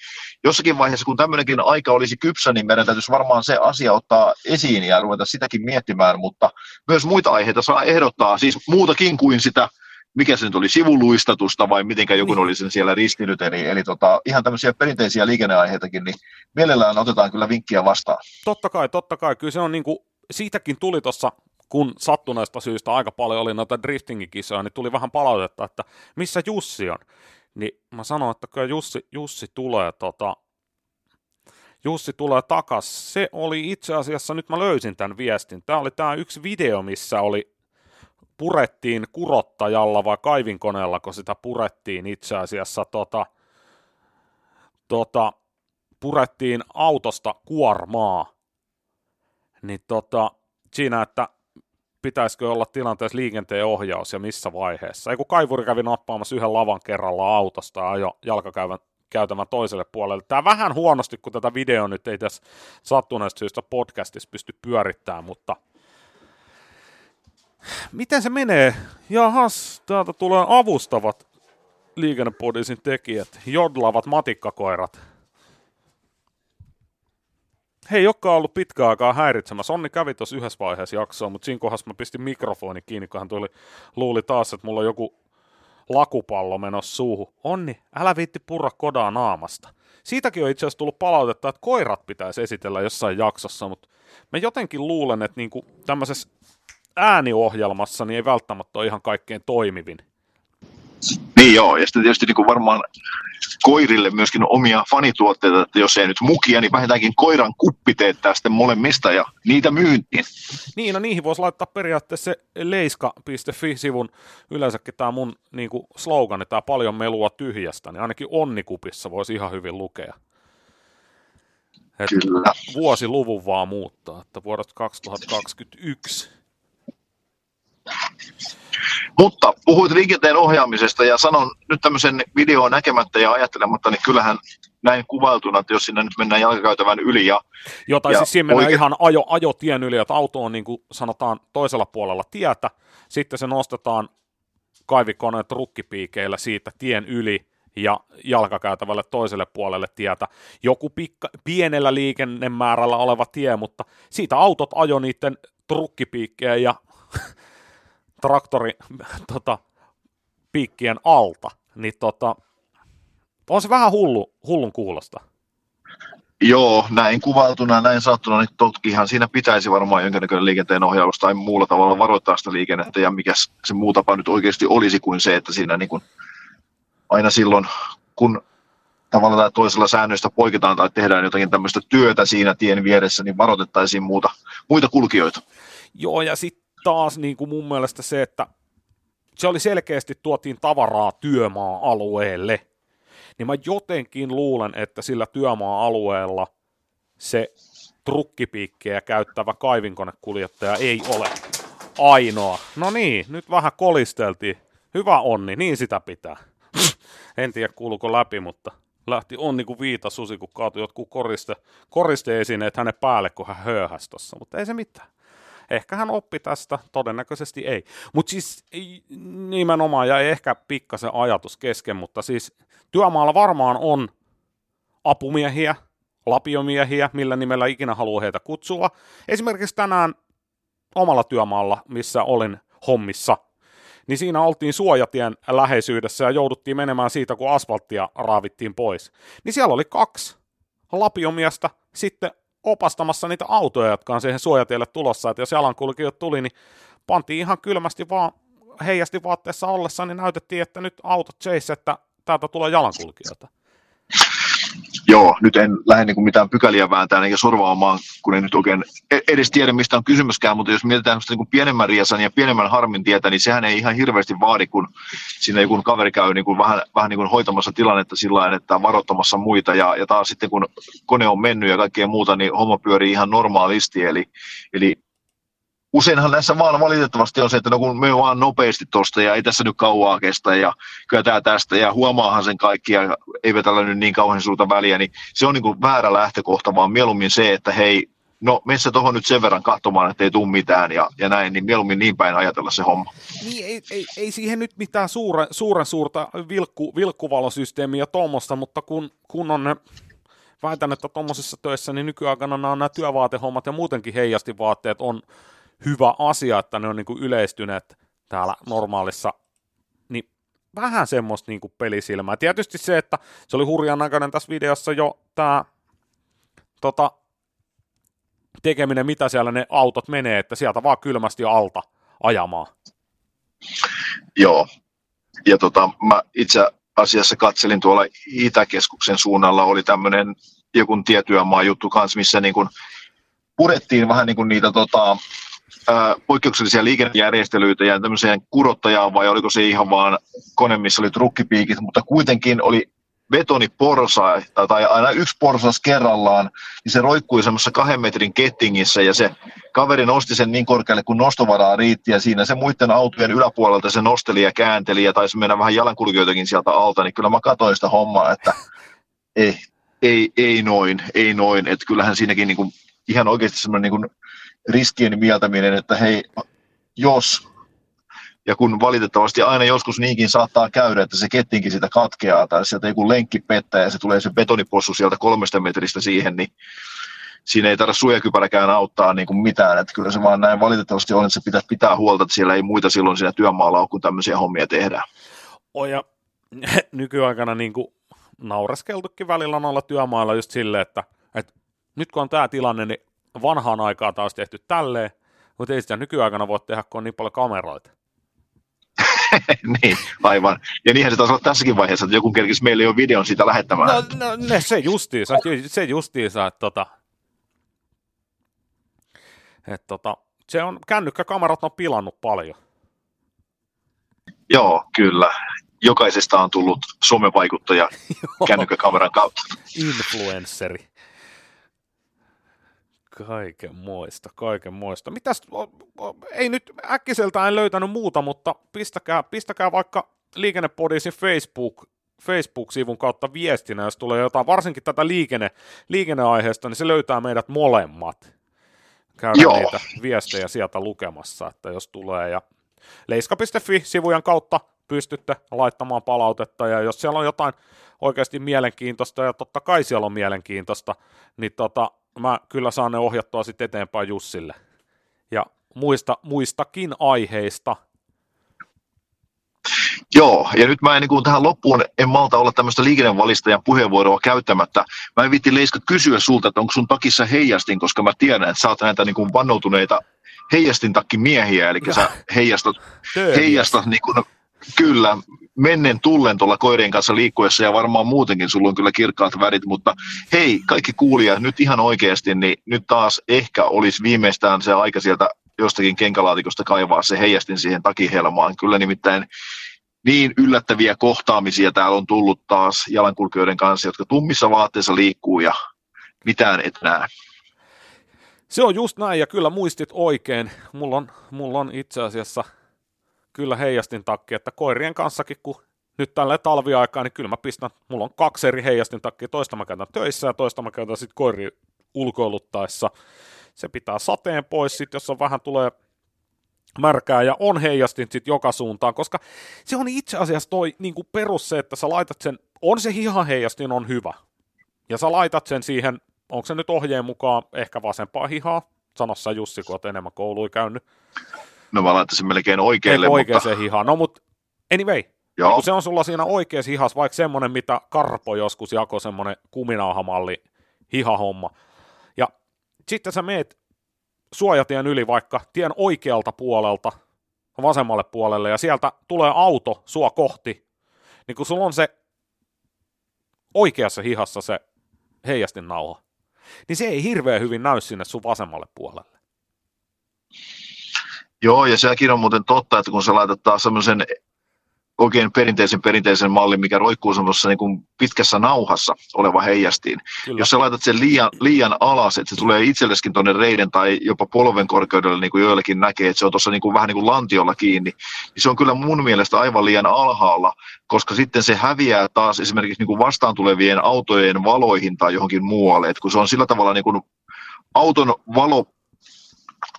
jossakin vaiheessa, kun tämmöinenkin aika olisi kypsä, niin meidän täytyisi varmaan se asia ottaa esiin ja ruveta sitäkin miettimään. Mutta myös muita aiheita saa ehdottaa, siis muutakin kuin sitä, mikä se nyt oli, sivuluistatusta vai mitenkä joku niin oli sen siellä ristinyt, eli ihan tämmöisiä perinteisiä liikenneaiheitakin, niin mielellään otetaan kyllä vinkkiä vastaan. Totta kai, kyllä se on niin kuin, siitäkin tuli tuossa, kun sattuneesta syystä aika paljon oli noita driftingikisoja, niin tuli vähän palautetta, että missä Jussi on, niin mä sanoin, että kyllä Jussi tulee takas, se oli itse asiassa, nyt mä löysin tämän viestin, tää oli tää yksi video, missä oli purettiin kurottajalla vai kaivinkoneella, kun sitä purettiin itse asiassa, purettiin autosta kuormaa, niin siinä, että pitäisikö olla tilanteessa liikenteen ohjaus ja missä vaiheessa. Eiku kaivuri kävi nappaamassa yhden lavan kerralla autosta ja jalkakäytävän toiselle puolelle. Tämä vähän huonosti, kun tätä videoa nyt ei tässä sattuneesta syystä podcastissa pysty pyörittämään, mutta miten se menee? Jahas, täältä tulee avustavat liikennepodisin tekijät, jodlavat matikkakoirat. Hei, joka on ollut pitkään aikaa häiritsemässä. Onni kävi tuossa yhdessä vaiheessa jaksoa, mutta siinä kohdassa mä pistin mikrofonin kiinni, kun hän luuli taas, että mulla on joku lakupallo menossa suuhun. Onni, älä viitti purra kodaa naamasta. Siitäkin on itse asiassa tullut palautetta, että koirat pitäisi esitellä jossain jaksossa, mutta mä jotenkin luulen, että niinku tämmöisessä ääniohjelmassa niin ei välttämättä ole ihan kaikkein toimivin. Niin joo, ja sitten tietysti niin varmaan koirille myöskin omia fanituotteita, että jos ei nyt mukia, niin vähintäänkin koiran kuppi teettää sitten molemmista ja niitä myyntiin. Niin, no niihin voisi laittaa periaatteessa leiska.fi-sivun yleensäkin tämä mun niin kuin slogani, tämä paljon melua tyhjästä, niin ainakin onnikupissa voisi ihan hyvin lukea. Et kyllä. Vuosiluvun vaan muuttaa, että vuodesta 2021. Mutta puhuit liikenteen ohjaamisesta ja sanon nyt tämmöisen videon näkemättä ja ajattelematta, niin kyllähän näin kuvailtuna, että jos sinne nyt mennään jalkakäytävän yli ja... Joo, tai ja siis siinä mennään ihan ajotien yli, että auto on niin kuin sanotaan toisella puolella tietä, sitten se nostetaan kaivikoneet rukkipiikeillä siitä tien yli ja jalkakäytävälle toiselle puolelle tietä. Joku pienellä liikennemäärällä oleva tie, mutta siitä autot ajo niiden rukkipiikkejä ja... traktorin piikkien alta, niin on se vähän hullun kuulosta. Joo, näin kuvailtuna, näin saattuna, niin tokihan siinä pitäisi varmaan jonkinnäköinen liikenteen ohjaus tai muulla tavalla varoittaa sitä liikennettä, ja mikä se muu tapa nyt oikeasti olisi kuin se, että siinä niin kuin aina silloin, kun tavalla tai toisella säännöistä poiketaan tai tehdään jotakin tämmöistä työtä siinä tien vieressä, niin varoitettaisiin muita kulkijoita. Joo, ja sitten taas niin kuin mun mielestä se, että se oli selkeästi tuotiin tavaraa työmaa-alueelle, niin mä jotenkin luulen, että sillä työmaa-alueella se trukkipiikkejä käyttävä kaivinkonekuljettaja ei ole ainoa. No niin, nyt vähän kolisteltiin. Hyvä Onni, niin sitä pitää. En tiedä kuuluuko läpi, mutta lähti Onni kuin viitasusi, kun kaatui jotkut koristeesineet hänen päälle, kun hän höyhäsi tossa, mutta ei se mitään. Ehkä hän oppi tästä, todennäköisesti ei. Mutta siis nimenomaan jäi ehkä pikkasen ajatus kesken, mutta siis työmaalla varmaan on apumiehiä, lapiomiehiä, millä nimellä ikinä haluaa heitä kutsua. Esimerkiksi tänään omalla työmaalla, missä olin hommissa, niin siinä oltiin suojatien läheisyydessä ja jouduttiin menemään siitä, kun asfalttia raavittiin pois. Niin siellä oli 2 lapiomiestä sitten opastamassa niitä autoja, jotka on siihen suojatielle tulossa, että jos jalankulkijat tuli, niin pantiin ihan kylmästi vaan heijasti vaatteessa ollessa, niin näytettiin, että nyt autot chase, että täältä tulee jalankulkijoita. Joo, nyt en lähde niin kuin mitään pykäliä vääntään eikä sorvaamaan, kun en nyt oikein edes tiedä, mistä on kysymyskään, mutta jos mietitään niin kuin pienemmän riesan ja pienemmän harmin tietä, niin sehän ei ihan hirveästi vaadi, kun siinä joku kaveri käy niin kuin vähän niin kuin hoitamassa tilannetta sillä tavalla, että varoittamassa muita, ja taas sitten kun kone on mennyt ja kaikkea muuta, niin homma pyörii ihan normaalisti, eli useinhan näissä vaan valitettavasti on se, että no kun me vaan nopeasti tuosta ja ei tässä nyt kauaa kestä ja kyllä tämä tästä ja huomaahan sen kaikki ja ei vetellä nyt niin kauhean suurta väliä, niin se on niin kuin väärä lähtökohta, vaan mieluummin se, että hei, no messä tuohon nyt sen verran katsomaan, että ei tule mitään ja näin, niin mieluummin niin päin ajatella se homma. Niin, ei siihen nyt mitään suurta vilkkuvalosysteemiä tuommoista, mutta kun on ne... Väitän, että tuommoisissa töissä niin nykyaikana nämä työvaatehommat ja muutenkin heijastivaatteet on hyvä asia, että ne on niin kuin yleistyneet täällä normaalissa, niin vähän semmoista niin kuin pelisilmää. Tietysti se, että se oli hurjan näköinen tässä videossa jo tämä tekeminen, mitä siellä ne autot menee, että sieltä vaan kylmästi alta ajamaan. Joo, ja mä itse asiassa katselin tuolla Itäkeskuksen suunnalla, oli tämmöinen joku tietyömaa juttu kanssa, missä niin kuin purettiin vähän niin kuin niitä poikkeuksellisia liikennejärjestelyitä ja tämmöiseen kurottajaan, vai oliko se ihan vaan kone, missä oli trukkipiikit, mutta kuitenkin oli betoniporsai, tai aina yksi porsas kerrallaan, niin se roikkui semmoisessa 2 metrin kettingissä, ja se kaveri nosti sen niin korkealle, kun nostovaraa riitti, ja siinä se muiden autojen yläpuolelta se nosteli ja käänteli, ja taisi mennä vähän jalankulkijoitakin sieltä alta, niin kyllä mä katsoin sitä hommaa, että ei noin, että kyllähän siinäkin niin kuin ihan oikeasti semmoinen niin kuin riskien mieltäminen, että hei, jos... Ja kun valitettavasti aina joskus niinkin saattaa käydä, että se kettinkin sitä katkeaa tai sieltä joku lenkki pettää ja se tulee se betonipossu sieltä 3 metristä siihen, niin siinä ei tarvitse suojakypäräkään auttaa niin kuin mitään. Että kyllä se vaan näin valitettavasti on, että se pitää huolta, että siellä ei muita silloin siinä työmaalla ole, kun tämmöisiä hommia tehdään. Ja nykyaikana niin kuin naureskeltukin välillä noilla työmailla just silleen, että nyt kun on tämä tilanne, niin vanhaan aikaan taas tehty tälleen, mutta ei sitä nykyaikana voi tehdä, kun on niin paljon kameroita. Niin, aivan. Ja niinhän se taisi olla tässäkin vaiheessa, että joku kerkisi meille jo videon siitä lähettämään. No se justiinsa, että se on, kännykkäkamerat on pilannut paljon. Joo, kyllä. Jokaisesta on tullut somevaikuttaja kännykkäkameran kautta. Influensseri. Kaikenmoista. Mitäs, ei nyt äkkiseltään en löytänyt muuta, mutta pistäkää vaikka Liikennepodisin Facebook-sivun kautta viestinä, jos tulee jotain, varsinkin tätä liikenneaiheesta, niin se löytää meidät molemmat. Käydään niitä viestejä sieltä lukemassa, että jos tulee, ja leiska.fi-sivujen kautta pystytte laittamaan palautetta, ja jos siellä on jotain oikeasti mielenkiintoista, ja totta kai siellä on mielenkiintoista, niin mä kyllä saan ne ohjattua sitten eteenpäin Jussille. Ja muistakin aiheista. Joo, ja nyt mä en niin tähän loppuun en malta olla tämmöistä liikennevalistajan puheenvuoroa käyttämättä. Mä en viitti Leiska kysyä sulta, että onko sun takissa heijastin, koska mä tiedän, että sä oot näitä niin kuin vannoutuneita heijastintakkimiehiä, eli sä heijastat niin kuin, kyllä, mennen tullen tuolla koirien kanssa liikkuessa ja varmaan muutenkin sulla on kyllä kirkkaat värit, mutta hei, kaikki kuulijat, nyt ihan oikeasti, niin nyt taas ehkä olisi viimeistään se aika sieltä jostakin kenkälaatikosta kaivaa se heijastin siihen takihelmaan. Kyllä nimittäin niin yllättäviä kohtaamisia täällä on tullut taas jalankulkijoiden kanssa, jotka tummissa vaatteissa liikkuu ja mitään et näe. Se on just näin, ja kyllä muistit oikein. Mulla on itse asiassa... Kyllä heijastin takki, että koirien kanssakin, kun nyt tällä talviaikaa, niin kyllä mä pistän, mulla on 2 eri heijastin takkia, toista mä käytän töissä ja toista mä käytän sitten koiri ulkoiluttaessa. Se pitää sateen pois sitten, jos on vähän tulee märkää ja on heijastin sitten joka suuntaan, koska se on itse asiassa toi niin kuin perus se, että sä laitat sen, on se hihaheijastin on hyvä ja sä laitat sen siihen, onko se nyt ohjeen mukaan ehkä vasempaa hihaa, sanossa Jussi, kun olet enemmän kouluja käynyt. No mä laittaisin melkein oikealle, mutta... hihaan, no mut anyway, kun se on sulla siinä oikeassa hihassa, vaikka semmoinen, mitä Karpo joskus jako, semmoinen kuminauhamalli hihahomma, ja sitten sä meet suojatien yli vaikka tien oikealta puolelta vasemmalle puolelle, ja sieltä tulee auto sua kohti, niin kun sulla on se oikeassa hihassa se heijastin nauha, niin se ei hirveän hyvin näy sinne sun vasemmalle puolelle. Joo, ja sekin on muuten totta, että kun sä laitat taas semmoisen oikein perinteisen mallin, mikä roikkuu semmoisessa niin kuin pitkässä nauhassa oleva heijastiin. Kyllä. Jos sä laitat sen liian alas, että se tulee itselleskin tuonne reiden tai jopa polven korkeudelle, niin kuin joillekin näkee, että se on tuossa niin kuin, vähän niin kuin lantiolla kiinni, niin se on kyllä mun mielestä aivan liian alhaalla, koska sitten se häviää taas esimerkiksi niin kuin vastaan tulevien autojen valoihin tai johonkin muualle, että kun se on sillä tavalla niin kuin auton valo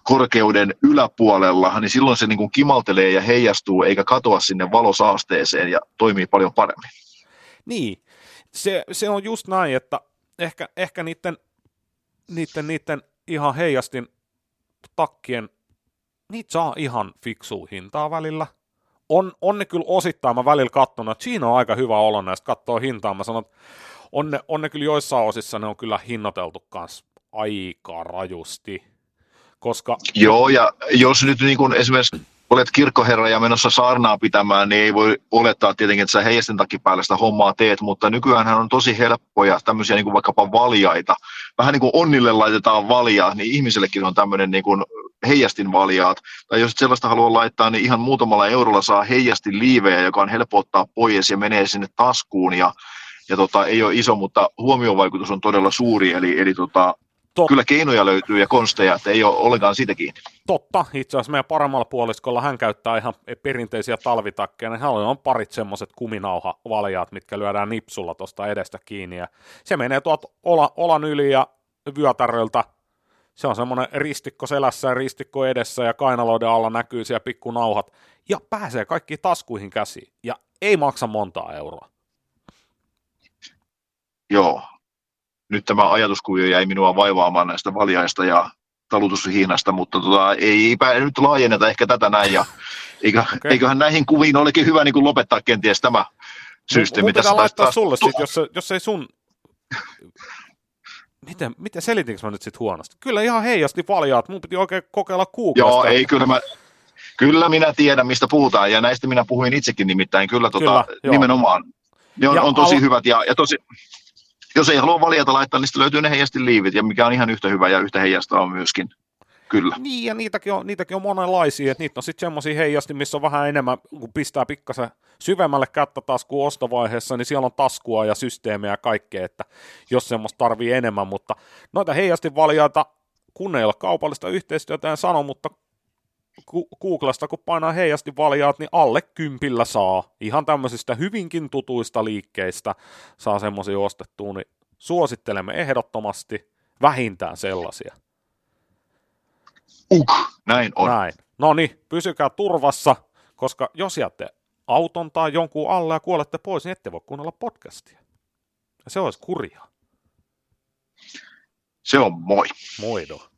korkeuden yläpuolella, niin silloin se niin kuin kimaltelee ja heijastuu eikä katoa sinne valosaasteeseen ja toimii paljon paremmin. Niin, se on just näin, että ehkä niiden ihan heijastin takkien, niitä saa ihan fiksua hintaa välillä. On ne kyllä osittain, mä välillä katson, että siinä on aika hyvä olo näistä kattoo hintaa. Mä sanon, että on ne kyllä joissain osissa, ne on kyllä hinnoiteltu kanssa aika rajusti. Koska... Joo, ja jos nyt niin kun esimerkiksi olet kirkkoherra ja menossa saarnaa pitämään, niin ei voi olettaa tietenkin, että sä heijastin takia päälle sitä hommaa teet, mutta nykyäänhän on tosi helppoja tämmöisiä niin kuin vaikkapa valjaita. Vähän niin kuin onnille laitetaan valjaa, niin ihmisellekin on tämmöinen niin kuin heijastin valjaat. Tai jos sellaista haluaa laittaa, niin ihan muutamalla eurolla saa heijastin liivejä, joka on helppo ottaa pois ja menee sinne taskuun ja ja ei ole iso, mutta huomiovaikutus on todella suuri, eli kyllä keinoja löytyy ja konsteja, että ei ole ollenkaan siitä kiinni. Totta, itse asiassa meidän paremmalla puoliskolla hän käyttää ihan perinteisiä talvitakkeja, niin hän on parit semmoiset kuminauhavaljaat, mitkä lyödään nipsulla tuosta edestä kiinni, ja se menee tuolta olan yli ja vyötäröltä. Se on semmoinen ristikko selässä ja ristikko edessä ja kainaloiden alla näkyy siellä pikkunauhat ja pääsee kaikkiin taskuihin käsiin ja ei maksa montaa euroa. Joo, nyt tämä ajatuskuvio jäi minua vaivaamaan näistä valjaista ja talutushihnasta, mutta eipä nyt laajenneta ehkä tätä näin ja eiköhän näihin kuviin olekin hyvä niin kuin lopettaa kenties tämä systeemi. Mun pitää laittaa sulle sit, jos ei sun... Miten selitinkö mä nyt sit huonosti? Kyllä ihan heijasti valjaat, mun piti oikein kokeilla kuukausista. Joo, ei kyllä minä tiedän mistä puhutaan ja näistä minä puhuin itsekin nimittäin, kyllä nimenomaan. Ne on tosi hyvät ja tosi, jos ei halua valjata laittaa, niin sitten löytyy ne heijasti liivit ja mikä on ihan yhtä hyvä ja yhtä heijasta on myöskin. Kyllä. Niin ja niitäkin on monenlaisia, että niitä on sitten semmoisia heijasti, missä on vähän enemmän, kun pistää pikkasen syvemmälle kättä taskuun ostovaiheessa, niin siellä on taskua ja systeemiä ja kaikkea, että jos semmoista tarvii enemmän, mutta noita heijasti valjaita, kun ei ole kaupallista yhteistyötä, en sano, mutta Googlasta kun painaa heijasti valjaat, niin alle 10 saa ihan tämmöisistä hyvinkin tutuista liikkeistä saa semmoisia ostettua, niin suosittelemme ehdottomasti vähintään sellaisia. Näin on. Näin. No niin, pysykää turvassa, koska jos jätte auton tai jonkun alle ja kuolette pois, niin ette voi kuunnella podcastia. Ja se olisi kurjaa. Se on moi. Moido.